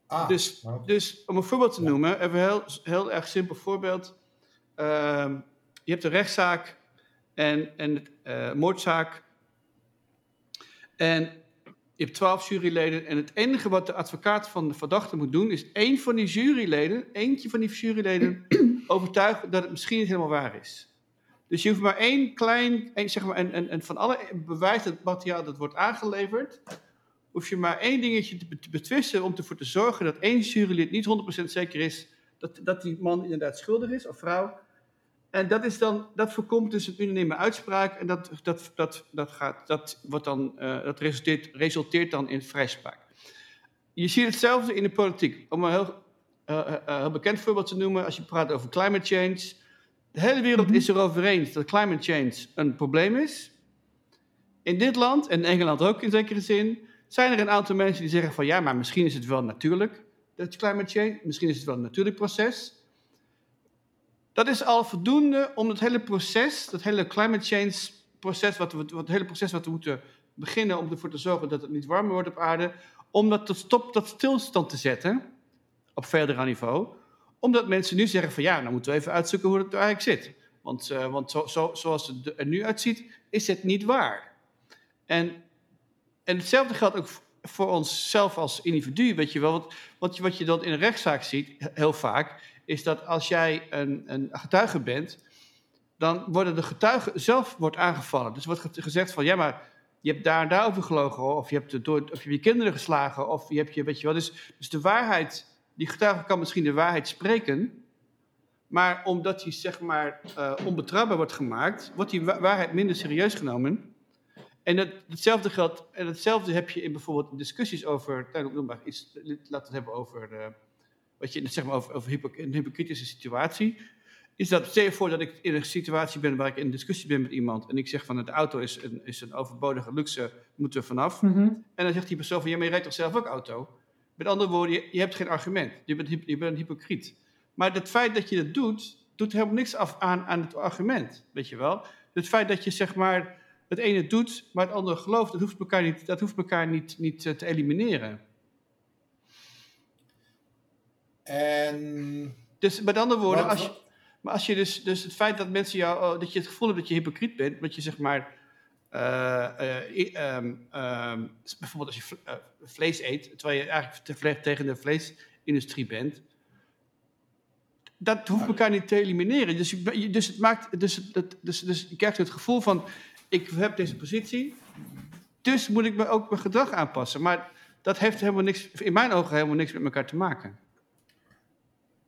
Ah, dus, nou. dus om een voorbeeld te noemen, hebben we een heel, heel erg simpel voorbeeld. Uh, je hebt een rechtszaak en een uh, moordzaak en je hebt twaalf juryleden en het enige wat de advocaat van de verdachte moet doen is één van die juryleden, eentje van die juryleden overtuigen dat het misschien niet helemaal waar is. Dus je hoeft maar één klein, één, zeg maar, en, en, en van alle bewijs dat materiaal dat wordt aangeleverd, hoef je maar één dingetje te betwisten om ervoor te zorgen dat één jurylid niet honderd procent zeker is dat, dat die man inderdaad schuldig is, of vrouw. En dat, is dan, dat voorkomt dus een unanieme uitspraak en dat, dat, dat, dat, gaat, dat, wordt dan, uh, dat resulteert, resulteert dan in vrijspraak. Je ziet hetzelfde in de politiek. Om een heel, uh, uh, heel bekend voorbeeld te noemen, als je praat over climate change. De hele wereld is erover eens dat climate change een probleem is. In dit land, en in Engeland ook in zekere zin, zijn er een aantal mensen die zeggen van ja, maar misschien is het wel natuurlijk, dat climate change, misschien is het wel een natuurlijk proces. Dat is al voldoende om het hele proces, dat hele climate change proces, wat we, wat het hele proces wat we moeten beginnen om ervoor te zorgen dat het niet warmer wordt op aarde, om dat tot stop, tot stilstand te zetten, op verdere niveau, omdat mensen nu zeggen van ja, nou moeten we even uitzoeken hoe het er eigenlijk zit. Want, uh, want zo, zo, zoals het er nu uitziet, is het niet waar. En, en hetzelfde geldt ook voor onszelf als individu, weet je wel. Want wat je, wat je dan in een rechtszaak ziet, heel vaak, is dat als jij een, een getuige bent, dan worden de getuigen zelf wordt aangevallen. Dus wordt gezegd van ja, maar je hebt daar en daarover gelogen, of je hebt, door, of je, hebt je kinderen geslagen, of je hebt je, weet je wel. Dus, dus de waarheid, die getuige kan misschien de waarheid spreken, maar omdat hij zeg maar uh, onbetrouwbaar wordt gemaakt, wordt die wa- waarheid minder serieus genomen. En dat, hetzelfde geldt, en hetzelfde heb je in bijvoorbeeld discussies over, nou, iets, laten we het hebben over, uh, wat je, zeg maar over, over hypo, een hypocritische situatie. Is dat, stel je voor dat ik in een situatie ben waar ik in een discussie ben met iemand en ik zeg van de auto is een, is een overbodige luxe, moeten we vanaf. Mm-hmm. En dan zegt die persoon van ja, maar je rijdt toch zelf ook auto? Met andere woorden, je, je hebt geen argument. Je bent, je bent een hypocriet. Maar het feit dat je dat doet, doet helemaal niks af aan, aan het argument. Weet je wel? Het feit dat je zeg maar het ene doet, maar het andere gelooft, dat hoeft elkaar niet, dat hoeft elkaar niet, niet te elimineren. En... Dus met andere woorden, als je, maar als je dus, dus het feit dat mensen jou, dat je het gevoel hebt dat je hypocriet bent, dat je zeg maar Uh, uh, um, um, bijvoorbeeld als je vle- uh, vlees eet, terwijl je eigenlijk te vle- tegen de vleesindustrie bent, dat hoeft elkaar niet te elimineren. Dus je, dus het maakt, dus, dat, dus, dus je krijgt het gevoel van ik heb deze positie, dus moet ik me ook mijn gedrag aanpassen. Maar dat heeft helemaal niks, in mijn ogen helemaal niks met elkaar te maken.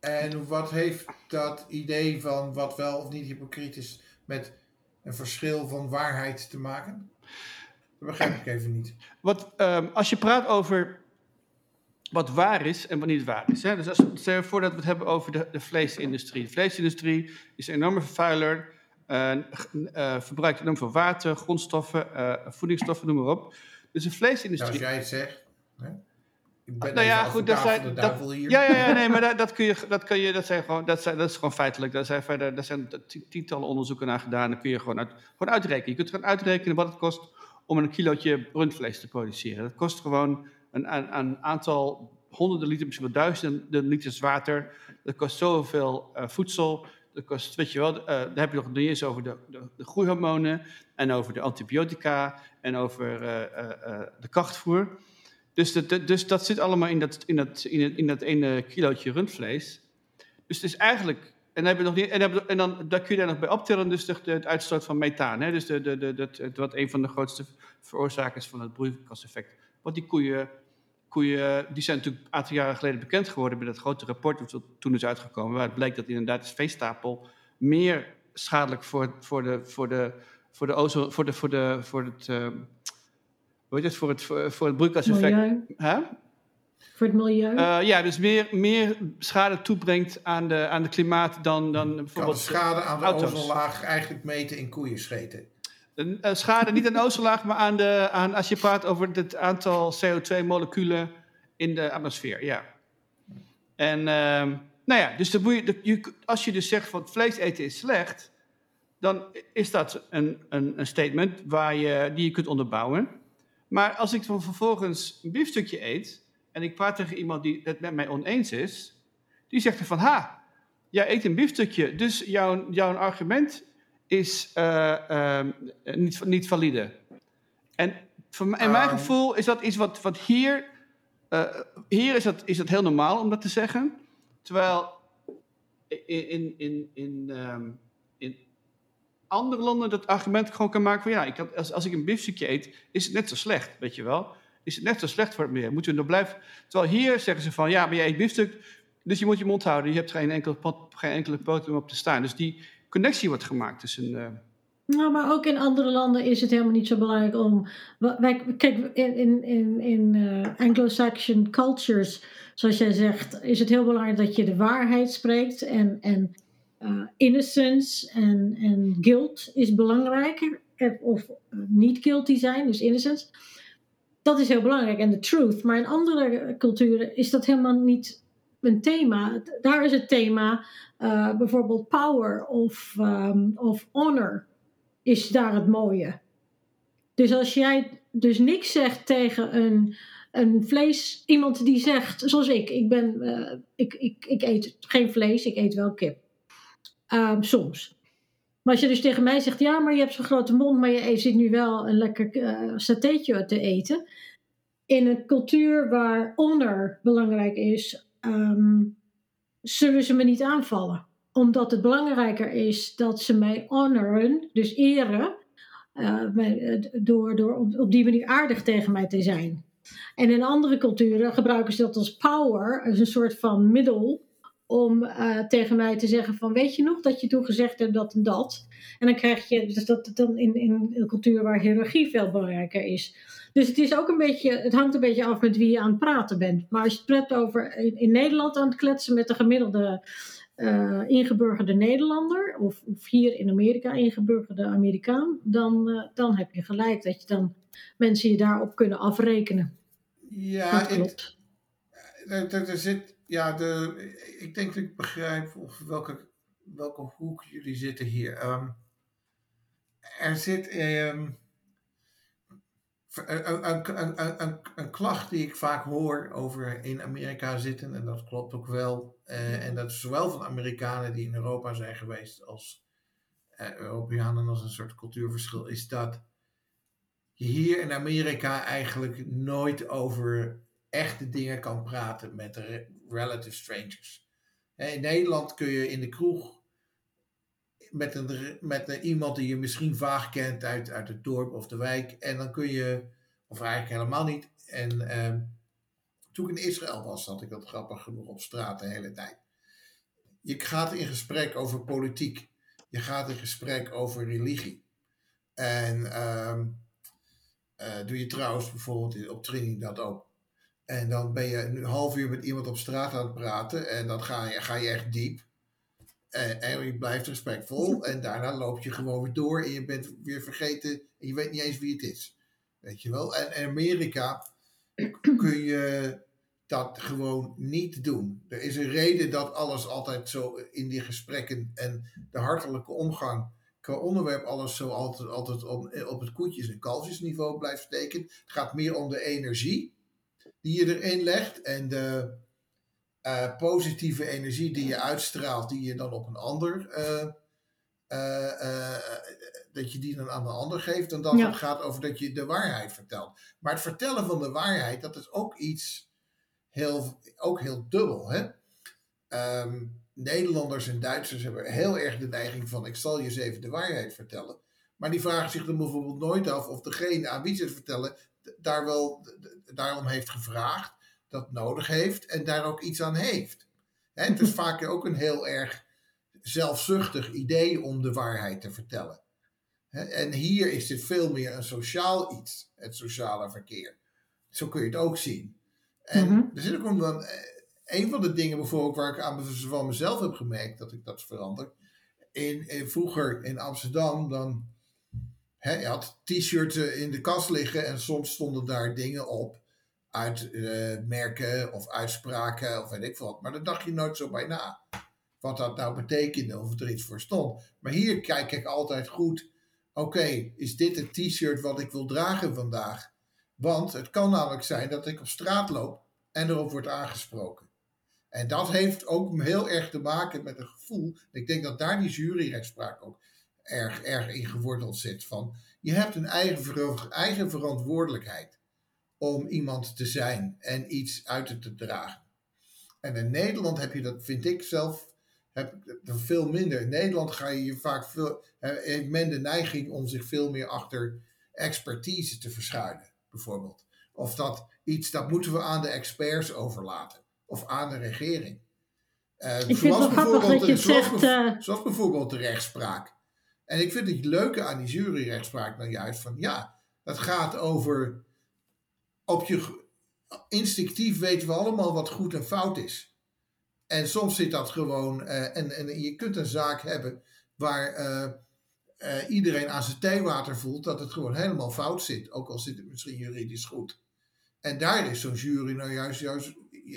En wat heeft dat idee van wat wel of niet hypocriet is met een verschil van waarheid te maken? Dat begrijp ik even niet. Wat, um, als je praat over wat waar is en wat niet waar is. Hè? Dus als, stel je voor dat we het hebben over de, de vleesindustrie. De vleesindustrie is een enorme vervuiler. Uh, uh, verbruikt enorm veel water, grondstoffen, uh, voedingsstoffen, noem maar op. Dus de vleesindustrie... Nou, als jij het zegt... Hè? Ik ben nou ja, goed, dat zijn, de duivel dat, hier. Ja, ja, ja, nee, maar dat, dat kun je, dat kun je, dat zijn gewoon, dat zijn, dat is gewoon feitelijk. Daar zijn verder, daar zijn tientallen onderzoeken naar gedaan. Dan kun je gewoon, uit, gewoon uitrekenen. Je kunt gaan uitrekenen wat het kost om een kilootje rundvlees te produceren. Dat kost gewoon een, een, een aantal honderden liter, misschien wel duizenden liters water. Dat kost zoveel uh, voedsel. Dat kost, weet je wel, uh, daar heb je nog niet eens over de, de, de groeihormonen en over de antibiotica en over uh, uh, uh, de krachtvoer. Dus, de, dus dat zit allemaal in dat, in dat, in dat, in dat ene kilootje rundvlees. Dus het is eigenlijk... En, heb je nog niet, en, heb, en dan, daar kun je daar nog bij optellen, dus de, de, het uitstoot van methaan. Hè? Dus de, de, de, de, wat een van de grootste veroorzakers van het broeikaseffect. Want die koeien, koeien die zijn natuurlijk een aantal jaren geleden bekend geworden bij dat grote rapport, dat toen is uitgekomen, waaruit bleek dat inderdaad de veestapel meer schadelijk voor, voor de voor de voor de ozone, voor de voor de voor het uh, hoe heet het voor het voor, voor het broeikaseffect, hè? Voor het milieu? Uh, ja, dus meer, meer schade toebrengt aan de, aan de klimaat dan, dan bijvoorbeeld kan schade aan de auto's. Ozonlaag eigenlijk meten in koeienscheten? Uh, uh, schade niet aan de ozonlaag, maar aan de, aan, als je praat over het aantal C O twee moleculen in de atmosfeer, ja. En, uh, nou ja, dus de boeien, de, je, als je dus zegt van vlees eten is slecht, dan is dat een, een, een statement waar je, die je kunt onderbouwen. Maar als ik dan vervolgens een biefstukje eet en ik praat tegen iemand die het met mij oneens is, die zegt er van, ha, jij eet een biefstukje, dus jouw, jouw argument is uh, uh, niet, niet valide. En voor m- in mijn uh. gevoel is dat iets wat, wat hier, uh, hier is dat, is dat heel normaal om dat te zeggen. Terwijl in, in, in, in, um, in andere landen dat argument gewoon kan maken van, ja, ik had, als, als ik een biefstukje eet, is het net zo slecht, weet je wel. Is het net zo slecht voor het milieu? Moeten we nog blijven? Terwijl hier zeggen ze van, ja, maar jij eet biefstuk, dus je moet je mond houden. Je hebt geen enkele, geen enkele poot om op te staan. Dus die connectie wordt gemaakt tussen... Uh... Nou, maar ook in andere landen is het helemaal niet zo belangrijk om... Wij, kijk, in, in, in, in uh, Anglo-Saxon cultures, zoals jij zegt, is het heel belangrijk dat je de waarheid spreekt. En, en uh, innocence en, en guilt is belangrijker. Of niet guilty zijn, dus innocence. Dat is heel belangrijk, en de truth. Maar in andere culturen is dat helemaal niet een thema. Daar is het thema uh, bijvoorbeeld power of, um, of honor is daar het mooie. Dus als jij dus niks zegt tegen een, een vlees... Iemand die zegt, zoals ik, ik, ben, uh, ik, ik, ik eet geen vlees, ik eet wel kip. Um, soms. Maar als je dus tegen mij zegt, ja, maar je hebt zo'n grote mond, maar je zit nu wel een lekker uh, satéetje te eten. In een cultuur waar honor belangrijk is, um, zullen ze me niet aanvallen. Omdat het belangrijker is dat ze mij honoren, dus eren, uh, door, door op, op die manier aardig tegen mij te zijn. En in andere culturen gebruiken ze dat als power, als een soort van middel, om uh, tegen mij te zeggen van, weet je nog dat je toen gezegd hebt dat en dat. En dan krijg je dus dat dan in, in een cultuur waar hiërarchie veel belangrijker is. Dus het is ook een beetje, het hangt een beetje af met wie je aan het praten bent. Maar als je het praat over in, in Nederland aan het kletsen met de gemiddelde uh, ingeburgerde Nederlander, of, of hier in Amerika ingeburgerde Amerikaan, dan, uh, dan heb je gelijk dat je dan mensen je daarop kunnen afrekenen. Ja, dat klopt. Het, er, er zit... Ja, de, ik denk dat ik begrijp of welke, welke hoek jullie zitten hier. Um, er zit um, een, een, een, een, een klacht die ik vaak hoor over in Amerika zitten. En dat klopt ook wel. Uh, en dat is zowel van Amerikanen die in Europa zijn geweest als uh, Europeanen, als een soort cultuurverschil, is dat je hier in Amerika eigenlijk nooit over echte dingen kan praten met de relative strangers. In Nederland kun je in de kroeg met, een, met een, iemand die je misschien vaag kent uit, uit het dorp of de wijk, en dan kun je, of eigenlijk helemaal niet. En eh, toen ik in Israël was, had ik dat grappig genoeg op straat de hele tijd. Je gaat in gesprek over politiek. Je gaat in gesprek over religie. En eh, eh, doe je trouwens bijvoorbeeld op training dat ook. En dan ben je een half uur met iemand op straat aan het praten. En dan ga je, ga je echt diep. En, en je blijft respectvol. En daarna loop je gewoon weer door. En je bent weer vergeten. En je weet niet eens wie het is. Weet je wel. En in Amerika kun je dat gewoon niet doen. Er is een reden dat alles altijd zo in die gesprekken. En de hartelijke omgang qua onderwerp. Alles zo altijd, altijd op, op het koetjes- en kalfjesniveau blijft steken. Het gaat meer om de energie die je erin legt en de uh, positieve energie die je uitstraalt, die je dan op een ander, uh, uh, uh, dat je die dan aan de ander geeft, dan dat ja. Het gaat over dat je de waarheid vertelt. Maar het vertellen van de waarheid, dat is ook iets heel, ook heel dubbel. Hè? Um, Nederlanders en Duitsers hebben heel erg de neiging van, ik zal je eens even de waarheid vertellen. Maar die vragen zich dan bijvoorbeeld nooit af of degene aan wie ze het vertellen daar wel, daarom heeft gevraagd, dat nodig heeft en daar ook iets aan heeft. He, het is vaak ook een heel erg zelfzuchtig idee om de waarheid te vertellen. En hier is dit veel meer een sociaal iets, het sociale verkeer. Zo kun je het ook zien. En mm-hmm. er zit ook een, een van de dingen bijvoorbeeld waar ik aan van mezelf heb gemerkt dat ik dat verander. In, in, vroeger in Amsterdam dan hè, je had t-shirts in de kast liggen en soms stonden daar dingen op uit uh, merken of uitspraken of weet ik veel. Maar daar dacht je nooit zo bij na. Wat dat nou betekende of er iets voor stond. Maar hier kijk ik altijd goed. Oké, okay, is dit het t-shirt wat ik wil dragen vandaag? Want het kan namelijk zijn dat ik op straat loop en erop wordt aangesproken. En dat heeft ook heel erg te maken met een gevoel. Ik denk dat daar die juryrechtspraak ook erg, erg in geworteld zit. Van, je hebt een eigen, eigen verantwoordelijkheid om iemand te zijn en iets uit te dragen. En in Nederland heb je dat, vind ik zelf, heb ik dat veel minder. In Nederland ga je, je vaak veel, heeft men de neiging om zich veel meer achter expertise te verschuilen. Bijvoorbeeld. Of dat iets, dat moeten we aan de experts overlaten. Of aan de regering. Uh, ik vind het grappig dat je zoals, zegt... Uh... Zoals bijvoorbeeld de rechtspraak. En ik vind het leuke aan die juryrechtspraak nou juist van ja, dat gaat over op je instinctief weten we allemaal wat goed en fout is. En soms zit dat gewoon... Uh, en, en je kunt een zaak hebben waar... Uh, Uh, iedereen aan zijn theewater voelt dat het gewoon helemaal fout zit. Ook al zit het misschien juridisch goed. En daar is zo'n jury nou juist, juist,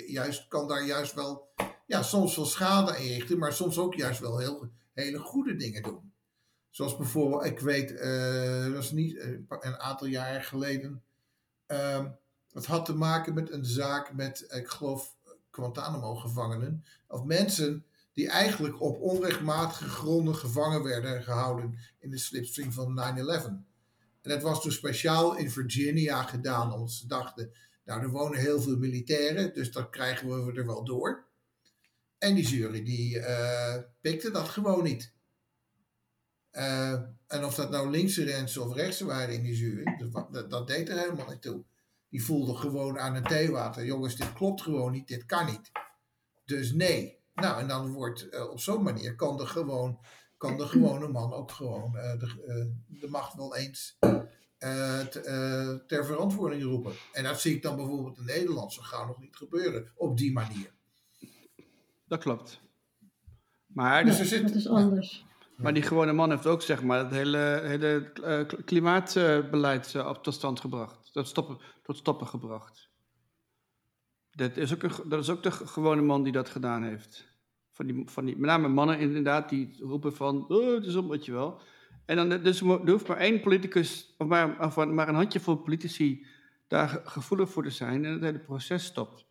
juist kan daar juist wel, ja, soms wel schade inrichten, maar soms ook juist wel heel, hele goede dingen doen. Zoals bijvoorbeeld, ik weet, uh, dat was niet uh, een aantal jaren geleden, uh, het had te maken met een zaak met, ik geloof, Guantanamo-gevangenen, of mensen die eigenlijk op onrechtmatige gronden gevangen werden en gehouden in de slipstream van nine eleven. En dat was toen speciaal in Virginia gedaan, omdat ze dachten, nou er wonen heel veel militairen, dus dat krijgen we er wel door. En die jury, die uh, pikte dat gewoon niet. Uh, en of dat nou linkse mensen of rechtse waren in die jury, dat, dat, dat deed er helemaal niet toe. Die voelden gewoon aan het theewater, jongens, dit klopt gewoon niet, dit kan niet. Dus nee. Nou, en dan wordt uh, op zo'n manier kan de, gewoon, kan de gewone man ook gewoon uh, de, uh, de macht wel eens uh, t, uh, ter verantwoording roepen. En dat zie ik dan bijvoorbeeld in Nederland zo gauw nog niet gebeuren op die manier. Dat klopt. Maar dus ja, er zit, dat is anders. Ja. Maar die gewone man heeft ook zeg maar het hele, hele uh, klimaatbeleid uh, tot stand gebracht. Tot stoppen, tot stoppen gebracht. Dat is, ook een, dat is ook de gewone man die dat gedaan heeft. Van die, van die, met name mannen inderdaad, die roepen van... Oh, het is om, weet je wel. En dan, dus er hoeft maar één politicus, of maar, of maar een handjevol politici... daar gevoelig voor te zijn en het hele proces stopt.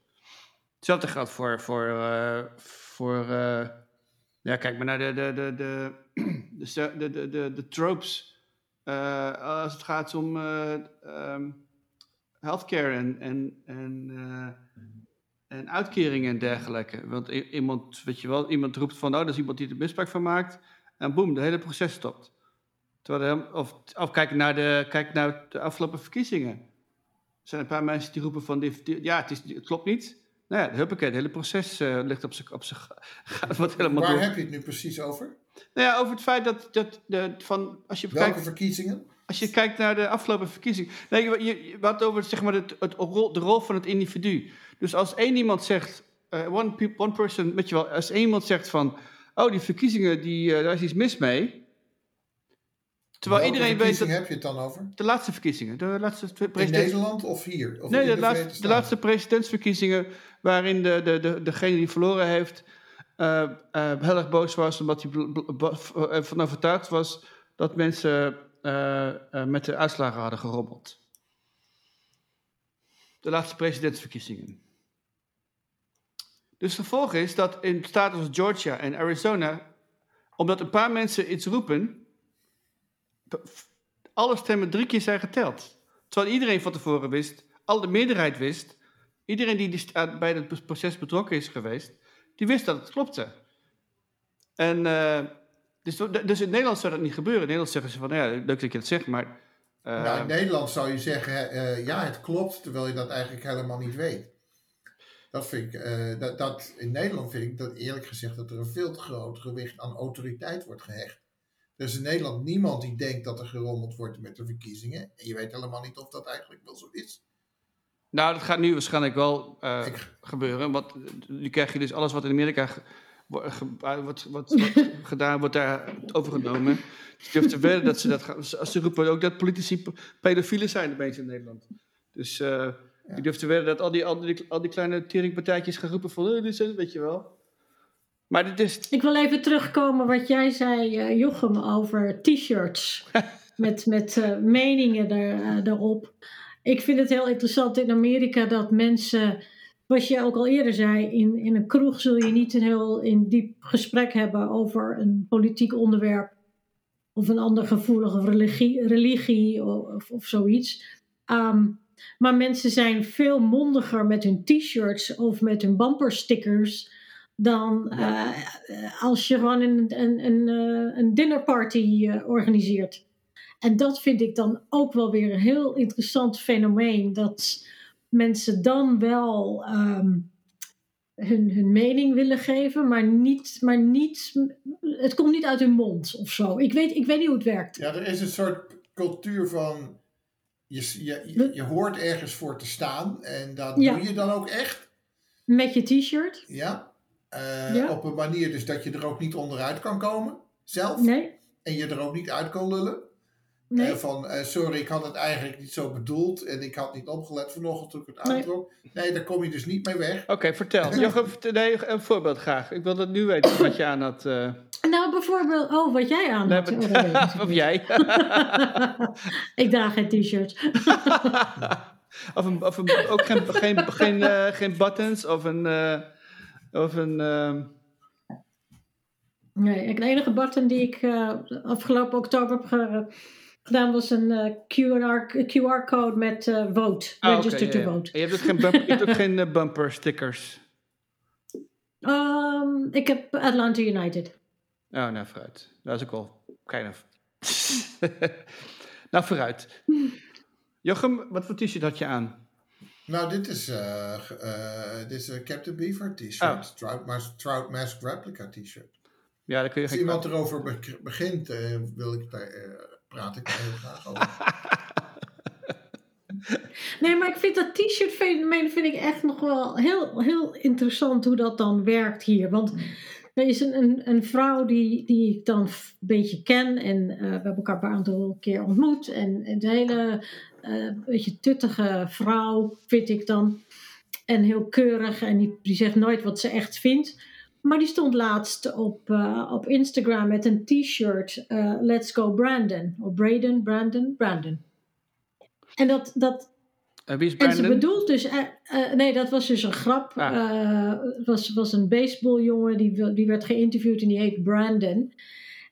Hetzelfde geldt voor... voor, uh, voor uh, ja, kijk maar naar de, de, de, de, de, de, de, de tropes. Uh, als het gaat om... Uh, um, healthcare en, en, en, uh, en uitkeringen en dergelijke. Want iemand, weet je wel, iemand roept van, oh, dat is iemand die er misbruik van maakt. En boem, de hele proces stopt. Terwijl de, of of kijk, naar de, kijk naar de afgelopen verkiezingen. Er zijn een paar mensen die roepen van, die, die, ja, het, is, het klopt niet. Nou ja, huppakee, het hele proces uh, ligt op zijn... Op gaat wat helemaal Waar door. Heb je het nu precies over? Nou ja, over het feit dat... dat de, van, als je Welke kijkt, verkiezingen? Als je kijkt naar de afgelopen verkiezingen. Nee, je, je, je had over zeg maar, het, het, de rol van het individu. Dus als één iemand zegt... Uh, one, peop, one person, weet je wel, als één iemand zegt van... Oh, die verkiezingen, die, uh, daar is iets mis mee. Terwijl Welke iedereen weet... Welke heb je het dan over? De laatste verkiezingen. De laatste presidents... In Nederland of hier? Of nee, de, de, laatste, de laatste presidentsverkiezingen... waarin de, de, de, degene die verloren heeft... Uh, uh, heel erg boos was... omdat hij ervan overtuigd was... dat mensen... Uh, uh, met de uitslagen hadden gerommeld. De laatste presidentsverkiezingen. Dus het gevolg is dat in staten als Georgia en Arizona... omdat een paar mensen iets roepen... alle stemmen drie keer zijn geteld. Terwijl iedereen van tevoren wist, al de meerderheid wist... iedereen die, die bij het proces betrokken is geweest... die wist dat het klopte. En... Uh, Dus, dus in Nederland zou dat niet gebeuren. In Nederland zeggen ze van, ja, leuk dat je dat zegt, maar... Uh... Nou, in Nederland zou je zeggen, uh, ja, het klopt, terwijl je dat eigenlijk helemaal niet weet. Dat vind ik, uh, dat, dat, in Nederland vind ik dat eerlijk gezegd dat er een veel te groot gewicht aan autoriteit wordt gehecht. Er is in Nederland niemand die denkt dat er gerommeld wordt met de verkiezingen. En je weet helemaal niet of dat eigenlijk wel zo is. Nou, dat gaat nu waarschijnlijk wel uh, ik... gebeuren. Want nu krijg je dus alles wat in Amerika ge- ge- ge- wat, wat, wat gedaan wordt daar overgenomen. Dus ik durf te wedden dat ze dat gaan. Ze roepen ook dat politici pedofielen zijn opeens in Nederland. Dus uh, ja. ik durf te wedden dat al die, al die, al die kleine teringpartijtjes gaan roepen van... Uh, weet je wel. Maar dit is... Ik wil even terugkomen wat jij zei, uh, Jochem, over t-shirts. met met uh, meningen daar, uh, daarop. Ik vind het heel interessant in Amerika dat mensen, wat je ook al eerder zei, in, in een kroeg zul je niet een heel in diep gesprek hebben over een politiek onderwerp of een ander gevoelige religie, religie of, of zoiets. Um, maar mensen zijn veel mondiger met hun t-shirts of met hun bumperstickers dan uh, als je gewoon een, een, een, een dinnerparty uh, organiseert. En dat vind ik dan ook wel weer een heel interessant fenomeen. Dat mensen dan wel um, hun, hun mening willen geven, maar niet, maar niet... Het komt niet uit hun mond of zo. Ik weet, ik weet niet hoe het werkt. Ja, er is een soort cultuur van... Je, je, je hoort ergens voor te staan en dat ja. doe je dan ook echt. Met je t-shirt. Ja. Uh, ja. Op een manier dus dat je er ook niet onderuit kan komen. Zelf. Nee. En je er ook niet uit kan lullen. Nee. Uh, van, uh, sorry, ik had het eigenlijk niet zo bedoeld en ik had niet opgelet vanochtend toen ik het aantrok. Nee, nee daar kom je dus niet mee weg. Oké, okay, vertel. Jochem, nee, een voorbeeld graag. Ik wil dat nu weten wat je aan had. Uh... Nou, bijvoorbeeld, oh, wat jij aan had. Nee, maar... oh, of jij. Ik draag geen t-shirt. of een, of een, ook geen, geen, geen, uh, geen buttons of een... Uh, of een uh... Nee, de enige button die ik uh, afgelopen oktober heb ge- gedaan was een uh, Q R, Q R-code met uh, vote, ah, register okay, to ja, vote. Ja. Je hebt ook geen, bump- je hebt ook geen uh, bumper stickers? Um, ik heb Atlanta United. Oh, nou vooruit. Dat is ook wel kind of. Nou vooruit. Jochem, wat voor t-shirt had je aan? Nou, dit is, uh, uh, dit is een Captain Beaver t-shirt. Oh. Trout, mas- Trout Mask Replica t-shirt. Ja, daar kun je Als iemand praten. erover be- begint, uh, wil ik daar, uh, praat ik daar heel graag over. Nee, maar ik vind dat t-shirt fenomeen vind ik echt nog wel heel, heel interessant hoe dat dan werkt hier. Want er is een, een, een vrouw die, die ik dan een beetje ken en uh, we hebben elkaar een aantal keer ontmoet. En, en een hele uh, beetje tuttige vrouw vind ik dan. En heel keurig en die, die zegt nooit wat ze echt vindt. Maar die stond laatst op, uh, op Instagram met een t-shirt. Uh, Let's go Brandon. Of Braden, Brandon, Brandon. En dat... dat uh, wie is Brandon? En ze bedoelt dus... Uh, uh, nee, dat was dus een grap. Het ah. uh, was, was een baseballjongen. Die, die werd geïnterviewd en die heet Brandon.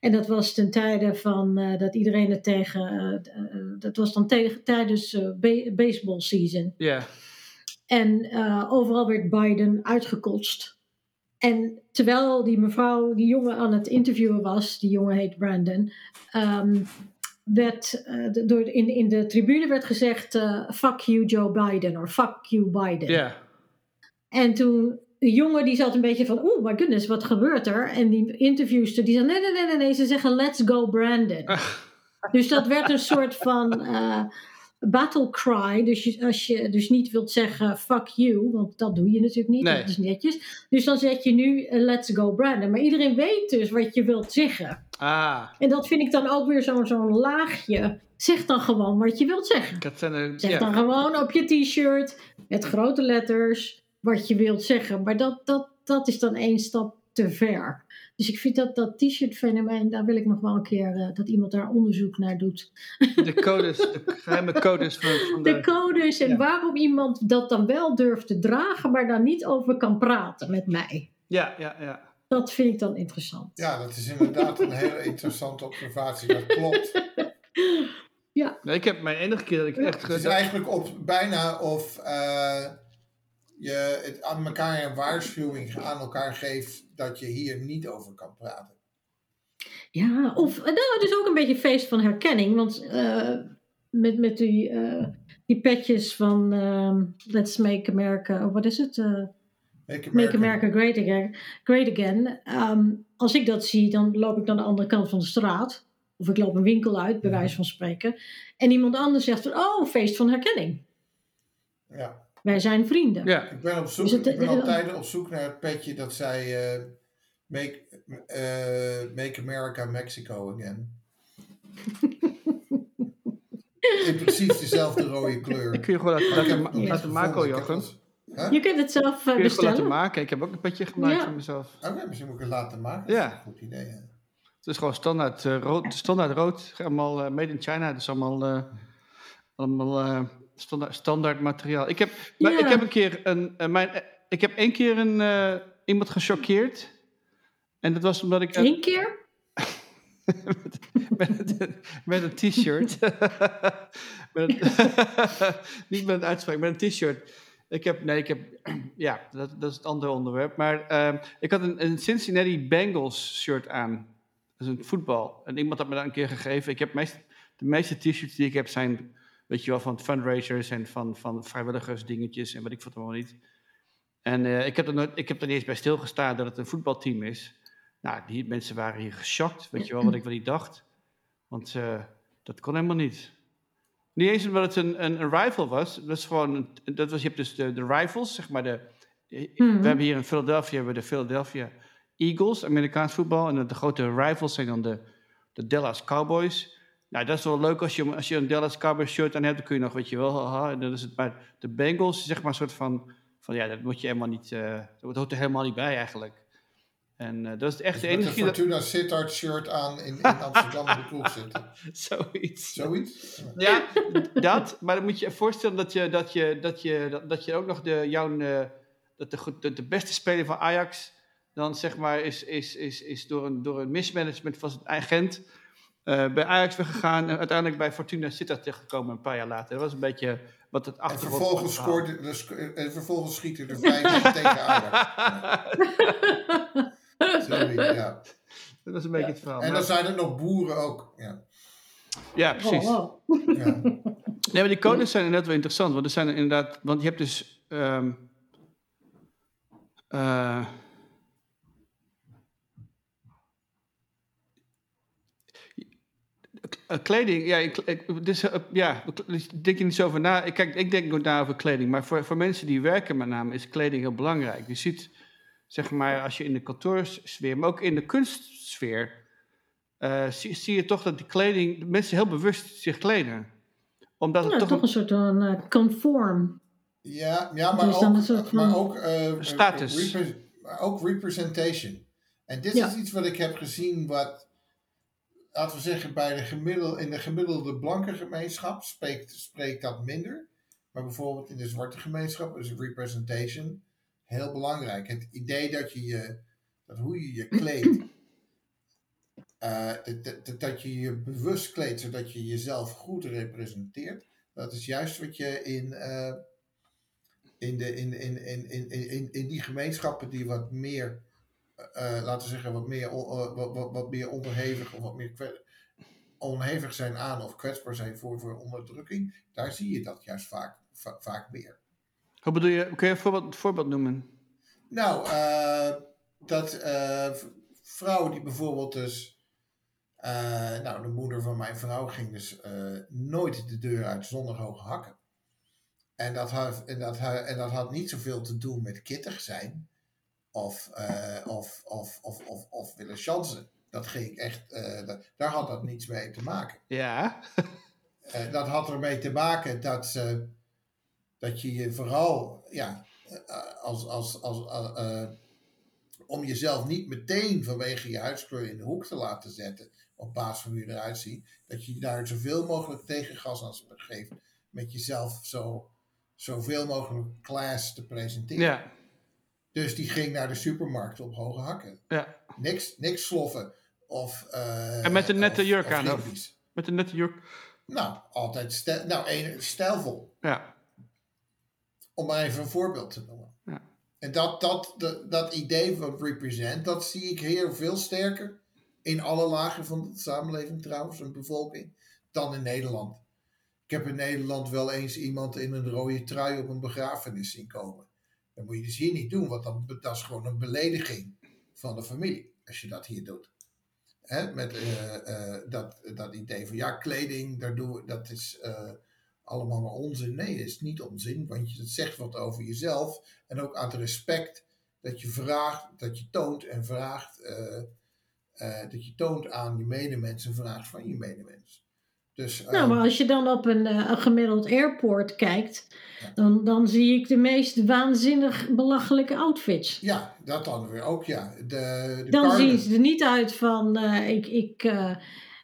En dat was ten tijde van... Uh, dat iedereen het tegen... Uh, uh, dat was dan te- tijdens uh, be- baseball season. Ja. Yeah. En uh, overal werd Biden uitgekotst. En terwijl die mevrouw, die jongen aan het interviewen was, die jongen heet Brandon, um, werd, uh, de, door, in, in de tribune werd gezegd, uh, fuck you Joe Biden, of fuck you Biden. Yeah. En toen, de jongen die zat een beetje van, oh my goodness, wat gebeurt er? En die interviewster, die zei, nee, nee, nee, nee, nee, ze zeggen, let's go Brandon. Dus dat werd een soort van... Uh, battle cry, dus je, als je dus niet wilt zeggen fuck you, want dat doe je natuurlijk niet, nee. Dat is netjes. Dus dan zet je nu uh, let's go Brandon. Maar iedereen weet dus wat je wilt zeggen. Ah. En dat vind ik dan ook weer zo'n, zo'n laagje. Zeg dan gewoon wat je wilt zeggen. Dat zijn er, zeg ja. dan gewoon op je t-shirt, met grote letters, wat je wilt zeggen. Maar dat, dat, dat is dan één stap te ver. Dus ik vind dat dat t-shirt fenomeen, daar wil ik nog wel een keer uh, dat iemand daar onderzoek naar doet. De codes, de geheime codes van, van de... De codes en ja. waarom iemand dat dan wel durft te dragen, maar daar niet over kan praten met mij. Ja, ja, ja. Dat vind ik dan interessant. Ja, dat is inderdaad een hele interessante observatie, dat klopt. Ja. Nee, ik heb mijn enige keer dat ik ja. echt... Het is eigenlijk op, bijna of... Uh, je het aan elkaar een waarschuwing aan elkaar geeft dat je hier niet over kan praten. Ja, of nou, het is ook een beetje feest van herkenning, want uh, met, met die, uh, die petjes van uh, Let's Make America, oh, wat is het? Uh, Make America, Make America great again. Great again. Um, als ik dat zie, dan loop ik naar de andere kant van de straat. Of ik loop een winkel uit, bij ja. wijze van spreken. En iemand anders zegt van, oh, feest van herkenning. Ja. Wij zijn vrienden. Ja. Ik ben, op zoek, het, ik ben al tijden op zoek naar het petje dat zij... Uh, make, uh, make America Mexico again. In precies dezelfde rode kleur. Kun je gewoon laten, laten, laten, ja. laten maken, Jochem. Huh? Je kunt het zelf bestellen. Kun je bestellen? Laten maken. Ik heb ook een petje gemaakt ja. voor mezelf. Oké, okay, misschien moet ik het laten maken. Ja. Dat is een goed idee. Hè? Het is gewoon standaard uh, rood. Standaard rood. Allemaal uh, made in China. Dus allemaal, uh, allemaal uh, standaard, standaard materiaal. Ik heb, maar ja. ik heb een keer een... Uh, mijn, uh, ik heb één keer een, uh, iemand gechoqueerd. En dat was omdat ik... Uh, Eén keer? met, met, met een t-shirt. met een, niet met een uitspraak, met een t-shirt. Ik heb, nee, ik heb, ja, dat, dat is het andere onderwerp. Maar uh, ik had een, een Cincinnati Bengals shirt aan. Dat is een voetbal. En iemand had me dat een keer gegeven. Ik heb meest, de meeste t-shirts die ik heb zijn, weet je wel, van fundraisers en van, van vrijwilligersdingetjes en wat ik vond allemaal niet. En uh, ik, heb er nooit, ik heb er niet eens bij stilgestaan dat het een voetbalteam is. Nou, die mensen waren hier geschokt, weet je wel, wat ik wel niet dacht. Want uh, dat kon helemaal niet. Niet eens omdat het een, een, een rival was. Dat was gewoon, dat was, je hebt dus de, de rivals, zeg maar. De, mm-hmm. We hebben hier in Philadelphia hebben we de Philadelphia Eagles, Amerikaans voetbal. En de grote rivals zijn dan de, de Dallas Cowboys. Nou, dat is wel leuk als je, als je een Dallas Cowboys shirt aan hebt. Dan kun je nog, weet je wel, haha. En dan is het maar de Bengals, zeg maar, een soort van... van ja, dat moet je helemaal niet... Uh, dat hoort er helemaal niet bij eigenlijk. En uh, dat is echt dus de enige... Met een Fortuna Sittard shirt aan in, in Amsterdam in de kroeg zitten. Zoiets. Zoiets? Ja, dat. Maar dan moet je je voorstellen dat je, dat je, dat je, dat, dat je ook nog de, jouw, dat de, de, de beste speler van Ajax... dan zeg maar is, is, is, is door, een, door een mismanagement van zijn agent... Uh, bij Ajax weggegaan en uiteindelijk bij Fortuna Sittard terechtgekomen een paar jaar later. Dat was een beetje wat het achtergrond... En vervolgens, scoorde, de sco- en vervolgens schiet hij er vijf tegen Ajax. Ja. Sorry, ja. Dat was een beetje ja. het verhaal. En dan maar... zijn er nog boeren ook. Ja, ja precies. Oh, wow. Ja. Nee, maar die codes zijn inderdaad wel interessant. Want er zijn er inderdaad... Want je hebt dus... Um, uh, kleding, ja, ik, dus, ja, denk je niet zo over na. Kijk, ik denk nooit na over kleding, maar voor, voor mensen die werken met name is kleding heel belangrijk. Je ziet, zeg maar, als je in de kantoorsfeer, maar ook in de kunstsfeer, uh, zie, zie je toch dat die kleding, mensen heel bewust zich kleden. Omdat ja, het toch, toch een soort van uh, conform. Ja, ja maar, dus ook, soort van maar ook uh, status. Repre- ook representation. En dit ja. is iets wat ik heb gezien wat... Laten we zeggen, bij de gemiddelde, in de gemiddelde blanke gemeenschap spreekt, spreekt dat minder. Maar bijvoorbeeld in de zwarte gemeenschap is representation heel belangrijk. Het idee dat je je, dat hoe je je kleedt, uh, dat, dat, dat je je bewust kleedt, zodat je jezelf goed representeert. Dat is juist wat je in, uh, in, de, in, in, in, in, in, in die gemeenschappen die wat meer... Uh, laten we zeggen, wat meer, uh, wat, wat, wat meer onderhevig of wat meer kwe- onhevig zijn aan of kwetsbaar zijn voor, voor onderdrukking, daar zie je dat juist vaak, va- vaak meer. Hoe bedoel je? Kun je een voorbeeld, voorbeeld noemen? Nou, uh, dat uh, vrouwen die bijvoorbeeld dus, uh, nou, de moeder van mijn vrouw ging dus uh, nooit de deur uit zonder hoge hakken. En dat, had, en, dat, en dat had niet zoveel te doen met kittig zijn. Of, uh, of, of, of, of, of willen chansen. Dat ging echt... Uh, dat, daar had dat niets mee te maken. Ja. Uh, dat had ermee te maken dat... Uh, dat je je vooral... Ja, uh, als... als, als uh, uh, om jezelf niet meteen vanwege je huidskleur in de hoek te laten zetten... op basis van hoe je eruit ziet... dat je daar zoveel mogelijk tegengas aan geeft... met jezelf zo... zoveel mogelijk class te presenteren. Ja. Dus die ging naar de supermarkt op hoge hakken. Ja. Niks, niks sloffen. Of, uh, en met een nette jurk aan. Of, met een nette jurk. Nou, altijd stijl, nou, stijlvol. Ja. Om maar even een voorbeeld te noemen. Ja. En dat, dat, dat, dat idee van represent, dat zie ik heel veel sterker. In alle lagen van de samenleving trouwens, een bevolking, dan in Nederland. Ik heb in Nederland wel eens iemand in een rode trui op een begrafenis zien komen. Dan moet je dus hier niet doen, want dan, dat is gewoon een belediging van de familie. Als je dat hier doet. Hè? Met uh, uh, dat, dat idee van ja, kleding, daar doen we, dat is uh, allemaal maar onzin. Nee, dat is niet onzin, want het zegt wat over jezelf. En ook aan het respect dat je vraagt, dat je toont en vraagt. Uh, uh, dat je toont aan je medemens en vraagt van je medemens. Dus, uh, nou, maar als je dan op een, uh, een gemiddeld airport kijkt, ja. dan, dan zie ik de meest waanzinnig belachelijke outfits. Ja, dat dan weer ook, ja. De, de dan carden. Zien ze er niet uit van, uh, ik, ik, uh,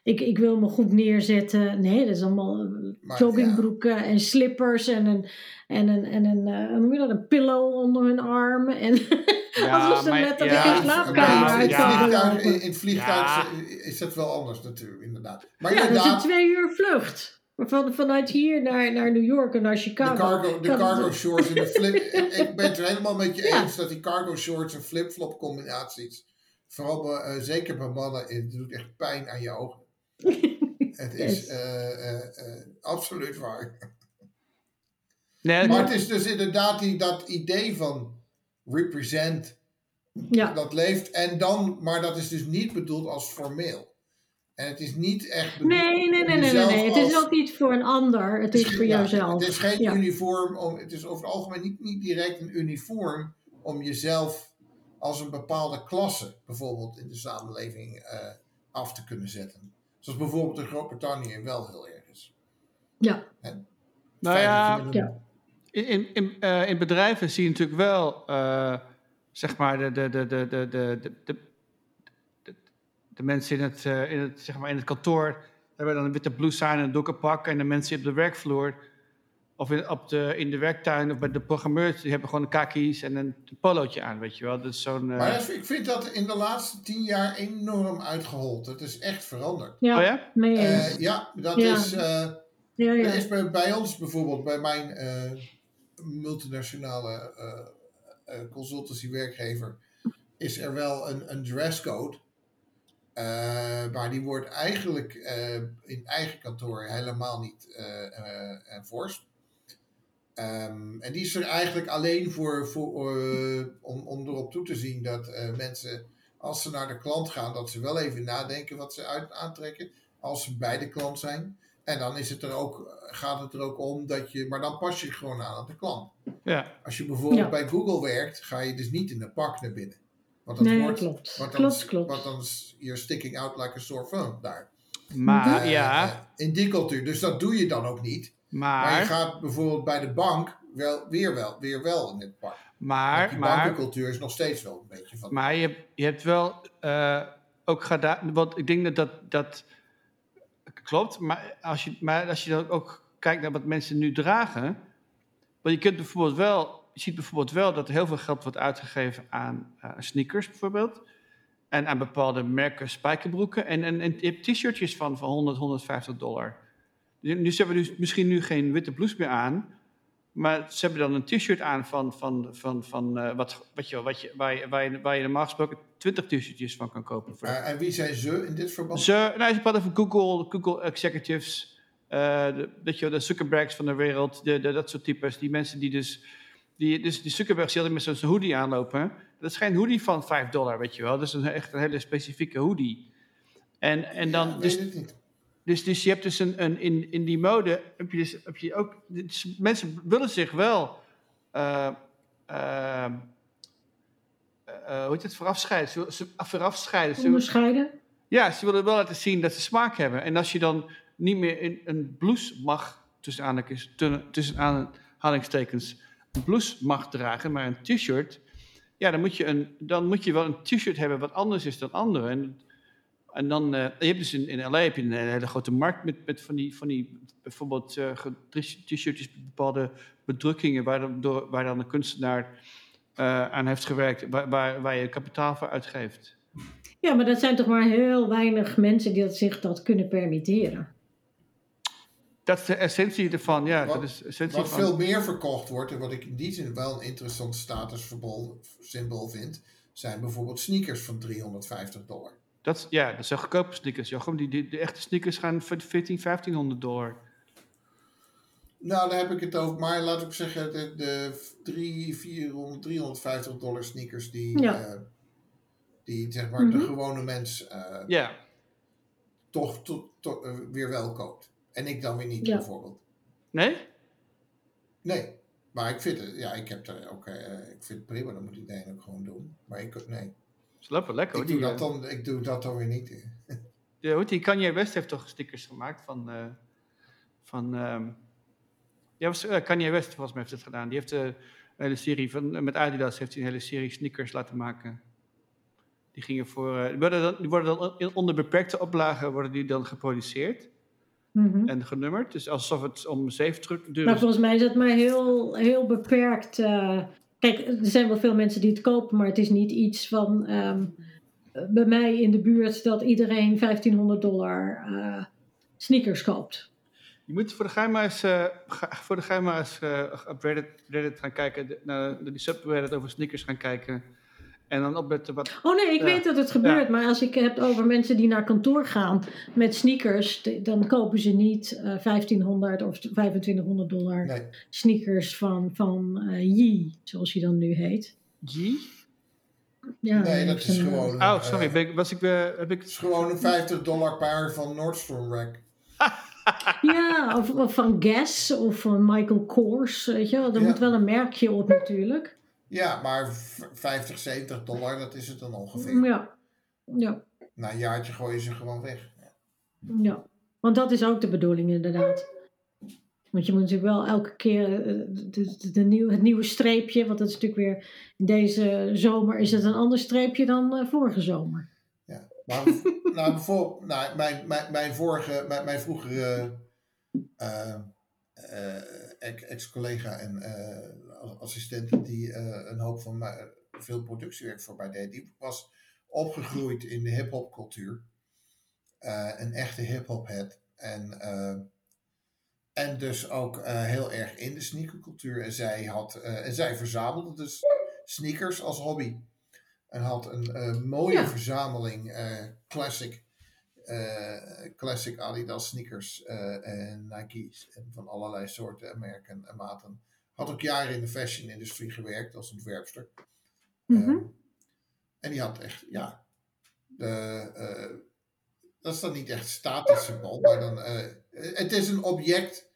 ik, ik wil me goed neerzetten. Nee, dat is allemaal maar, joggingbroeken ja. en slippers en een, en een, en een, uh, hoe noem je dat, een pillow onder hun arm. En ja, alsof ze met een ja, slaapkamer ja, uitkomen. Ja, in het vliegtuig ja. is dat wel anders natuurlijk, inderdaad. Maar ja, inderdaad, dat is een twee uur vlucht. Van, vanuit hier naar, naar New York en naar Chicago. De cargo, de cargo shorts en de flip. Ik ben het er helemaal met je ja. eens dat die cargo shorts en flip-flop combinaties. Vooral bij, uh, zeker bij mannen, het doet echt pijn aan je ogen. Het is yes. uh, uh, uh, absoluut waar. Nee, maar het is dus inderdaad die, dat idee van represent, ja. dat leeft. En dan, maar dat is dus niet bedoeld als formeel. En het is niet echt bedoeld Nee, nee, nee, nee, nee, nee. Als, het is ook niet voor een ander. Het is, is voor ja, jouzelf. Het is geen ja. uniform. Om, het is over het algemeen niet, niet direct een uniform om jezelf als een bepaalde klasse bijvoorbeeld in de samenleving uh, af te kunnen zetten. Zoals bijvoorbeeld in Groot-Brittannië wel heel erg is. Ja. En, nou ja, ja. In, in, in, uh, in bedrijven zie je natuurlijk wel, uh, zeg maar, de, de, de, de, de, de, de, de mensen in het, uh, in het, zeg maar in het kantoor hebben dan een witte blouse en een dokkenpak. En de mensen op de werkvloer of in, op de, in de werktuin of bij de programmeurs, die hebben gewoon een kaki's en een, een polootje aan, weet je wel. Dus zo'n, uh... Maar ik vind dat in de laatste tien jaar enorm uitgehold. Het is echt veranderd. Ja, oh ja? Nee, uh, ja dat ja. is... Uh, Ja, ja. Er is bij, bij ons bijvoorbeeld, bij mijn uh, multinationale uh, uh, consultancy werkgever, is er wel een, een dresscode. Uh, maar die wordt eigenlijk uh, in eigen kantoor helemaal niet uh, uh, enforced. Um, en die is er eigenlijk alleen voor, voor uh, om, om erop toe te zien dat uh, mensen, als ze naar de klant gaan, dat ze wel even nadenken wat ze uit, aantrekken als ze bij de klant zijn. En dan is het er ook, gaat het er ook om dat je... Maar dan pas je gewoon aan aan de klant. Ja. Als je bijvoorbeeld ja. bij Google werkt, ga je dus niet in een pak naar binnen. Want dat nee, wordt, klopt. Want dan, klopt, klopt. Want dan is you're sticking out like a sore thumb daar. Maar uh, ja... Uh, in die cultuur. Dus dat doe je dan ook niet. Maar, maar je gaat bijvoorbeeld bij de bank wel, weer, wel, weer wel in het pak. Maar... Want die maar, bankencultuur is nog steeds wel een beetje van... Maar je, je hebt wel uh, ook gedaan... Want ik denk dat dat... dat klopt, maar als je, maar als je dan ook kijkt naar wat mensen nu dragen. Want je kunt bijvoorbeeld wel, je ziet bijvoorbeeld wel dat er heel veel geld wordt uitgegeven aan uh, sneakers bijvoorbeeld. En aan bepaalde merken spijkerbroeken. En, en, en je hebt t-shirtjes van, van honderd, honderdvijftig dollar. Dus ze hebben dus misschien nu geen witte blouse meer aan. Maar ze hebben dan een t-shirt aan van, van, van, van uh, wat, wat je, wat je, waar, je, waar, je, waar je normaal gesproken twintig t-shirtjes van kan kopen. Voor. Uh, en wie zijn ze in dit verband? Ze, nou, ze praten over Google, Google executives, uh, de, weet je, de Zuckerbergs van de wereld, de, de, dat soort types. Die mensen die dus, die, dus die Zuckerbergs die altijd met zo'n hoodie aanlopen. Dat is geen hoodie van vijf dollar, weet je wel. Dat is een, echt een hele specifieke hoodie. En, en dan... Ja, dus, weet het niet. Dus, dus je hebt dus een, een, in, in die mode, heb je dus, heb je ook, dus mensen willen zich wel, uh, uh, uh, hoe heet het, voorafscheiden. Ze, voorafscheiden. Onderscheiden? Ja, ze willen wel laten zien dat ze smaak hebben. En als je dan niet meer in een blouse mag, tussen, tussen aanhalingstekens, een blouse mag dragen, maar een t-shirt, ja, dan moet je, een, dan moet je wel een t-shirt hebben wat anders is dan anderen. En, En dan, uh, je hebt dus in, in L A heb je een hele grote markt met, met van, die, van die, bijvoorbeeld uh, t-shirtjes met bepaalde bedrukkingen waar dan, door, waar dan de kunstenaar uh, aan heeft gewerkt, waar, waar, waar je kapitaal voor uitgeeft. Ja, maar dat zijn toch maar heel weinig mensen die dat, zich dat kunnen permitteren. Dat is de essentie ervan, ja. Wat, dat is essentie wat van. Veel meer verkocht wordt en wat ik in die zin wel een interessant statussymbool vind, zijn bijvoorbeeld sneakers van driehonderdvijftig dollar. Dat, ja, dat zijn goedkope sneakers, Jochem. Die, die, de echte sneakers gaan voor veertienhonderd, vijftienhonderd dollar. Nou, daar heb ik het over. Maar laat ik zeggen, de, de driehonderd, vierhonderd, driehonderdvijftig dollar sneakers die, ja. uh, die zeg maar, mm-hmm. de gewone mens uh, yeah. toch to, to, uh, weer wel koopt. En ik dan weer niet, ja. bijvoorbeeld. Nee? Nee. Maar ik vind het, ja, ik heb er ook, uh, ik vind het prima, dan moet ik het ook gewoon doen. Maar ik, nee. Slappen, lekker. Ik doe, die, dat dan, ik doe dat dan weer niet. Ja, hoe die Kanye West heeft toch stickers gemaakt van, uh, van um, ja, was, uh, Kanye West volgens mij heeft het gedaan. Die heeft uh, een hele serie van, uh, met Adidas heeft hij een hele serie sneakers laten maken. Die gingen voor, uh, die worden dan, die worden dan onder beperkte oplagen worden die dan geproduceerd. Mm-hmm. En genummerd, dus alsof het om zeefdruk duurt. Maar volgens mij is dat maar heel, heel beperkt. Uh, kijk, er zijn wel veel mensen die het kopen, maar het is niet iets van um, bij mij in de buurt dat iedereen vijftienhonderd dollar uh, sneakers koopt. Je moet voor de gein maar eens, uh, voor de gein maar eens uh, op Reddit, Reddit gaan kijken, de, naar die subreddit over sneakers gaan kijken. En dan opletten wat... Oh nee, ik ja. weet dat het gebeurt. Ja. Maar als ik heb over mensen die naar kantoor gaan met sneakers... dan kopen ze niet uh, vijftienhonderd of vijfentwintighonderd dollar nee. sneakers van, van uh, Yee, zoals hij dan nu heet. Yee? Ja, nee, dat is gewoon... Een, oh, sorry. Ben ik, was ik, uh, heb ik... Het is gewoon een vijftig dollar paar van Nordstrom Rack. Ja, of, of van Guess of van Michael Kors. Weet je wel. Er ja. moet wel een merkje op natuurlijk. Ja, maar vijftig, zeventig dollar, dat is het dan ongeveer. Ja. ja. Na een jaartje gooien ze gewoon weg. Ja. ja, want dat is ook de bedoeling inderdaad. Want je moet natuurlijk wel elke keer de, de, de nieuw, het nieuwe streepje... want dat is natuurlijk weer deze zomer... is het een ander streepje dan uh, vorige zomer. Ja, maar nou, bijvoorbeeld, nou, mijn, mijn, mijn, vorige, mijn, mijn vroegere uh, uh, ex-collega en... Uh, assistenten die uh, een hoop van uh, veel productiewerk voor mij deed, die was opgegroeid in de hip-hop cultuur. Uh, een echte hip-hop head. En, uh, en dus ook uh, heel erg in de sneakercultuur. En zij, had, uh, en zij verzamelde dus sneakers als hobby. En had een uh, mooie ja. verzameling uh, classic, uh, classic Adidas sneakers uh, en Nike's. En van allerlei soorten, merken en maten. Had ook jaren in de fashion-industrie gewerkt als ontwerpster. Mm-hmm. Um, en die had echt, ja... De, uh, dat is dan niet echt statisch symbool, maar dan... Uh, het is een object.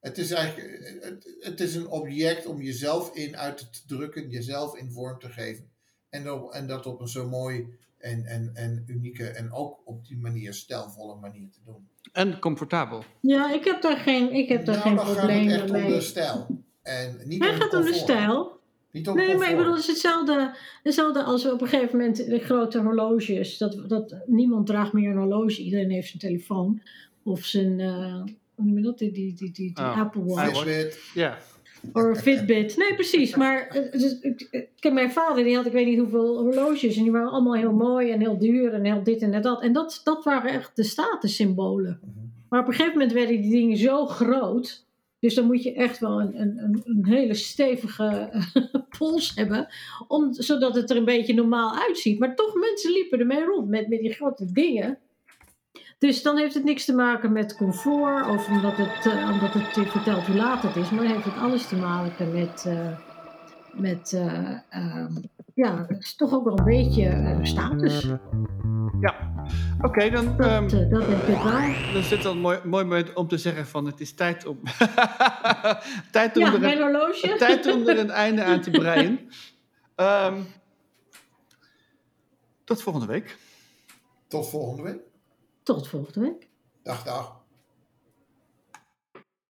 Het is eigenlijk... Het, het is een object om jezelf in uit te drukken, jezelf in vorm te geven. En, op, en dat op een zo mooi en, en, en unieke en ook op die manier stijlvolle manier te doen. En comfortabel. Ja, ik heb daar geen, ik heb daar nou, geen probleem mee. Nou, dan gaat het echt om de stijl. En niet hij gaat om de stijl. Niet om nee, comfort. Maar ik bedoel, het is hetzelfde, hetzelfde als op een gegeven moment de grote horloges. Dat, dat, niemand draagt meer een horloge. Iedereen heeft zijn telefoon. Of zijn, uh, hoe noem je dat? Die, die, die, die, die oh, Apple Watch. Fitbit. Ja. Of Fitbit. Nee, precies. Maar dus, ik, kijk, mijn vader, die had ik weet niet hoeveel horloges. En die waren allemaal heel mooi en heel duur en heel dit en dat. En dat, dat waren echt de statussymbolen. Maar op een gegeven moment werden die dingen zo groot... Dus dan moet je echt wel een, een, een hele stevige pols hebben. Om, zodat het er een beetje normaal uitziet. Maar toch, mensen liepen ermee rond met, met die grote dingen. Dus dan heeft het niks te maken met comfort. Of omdat het, uh, omdat het je vertelt hoe laat het is. Maar dan heeft het alles te maken met... Uh, met uh, uh, ja, het is toch ook wel een beetje uh, status. Ja. Oké, okay, dan... Dat, um, dat heb ik wel. Dan zit dan een mooi, mooi moment om te zeggen van... het is tijd om... tijd om ja, er mijn een, horloge. Tijd om er een einde aan te breien. Um, tot volgende week. Tot volgende week. Tot volgende week. Dag, dag.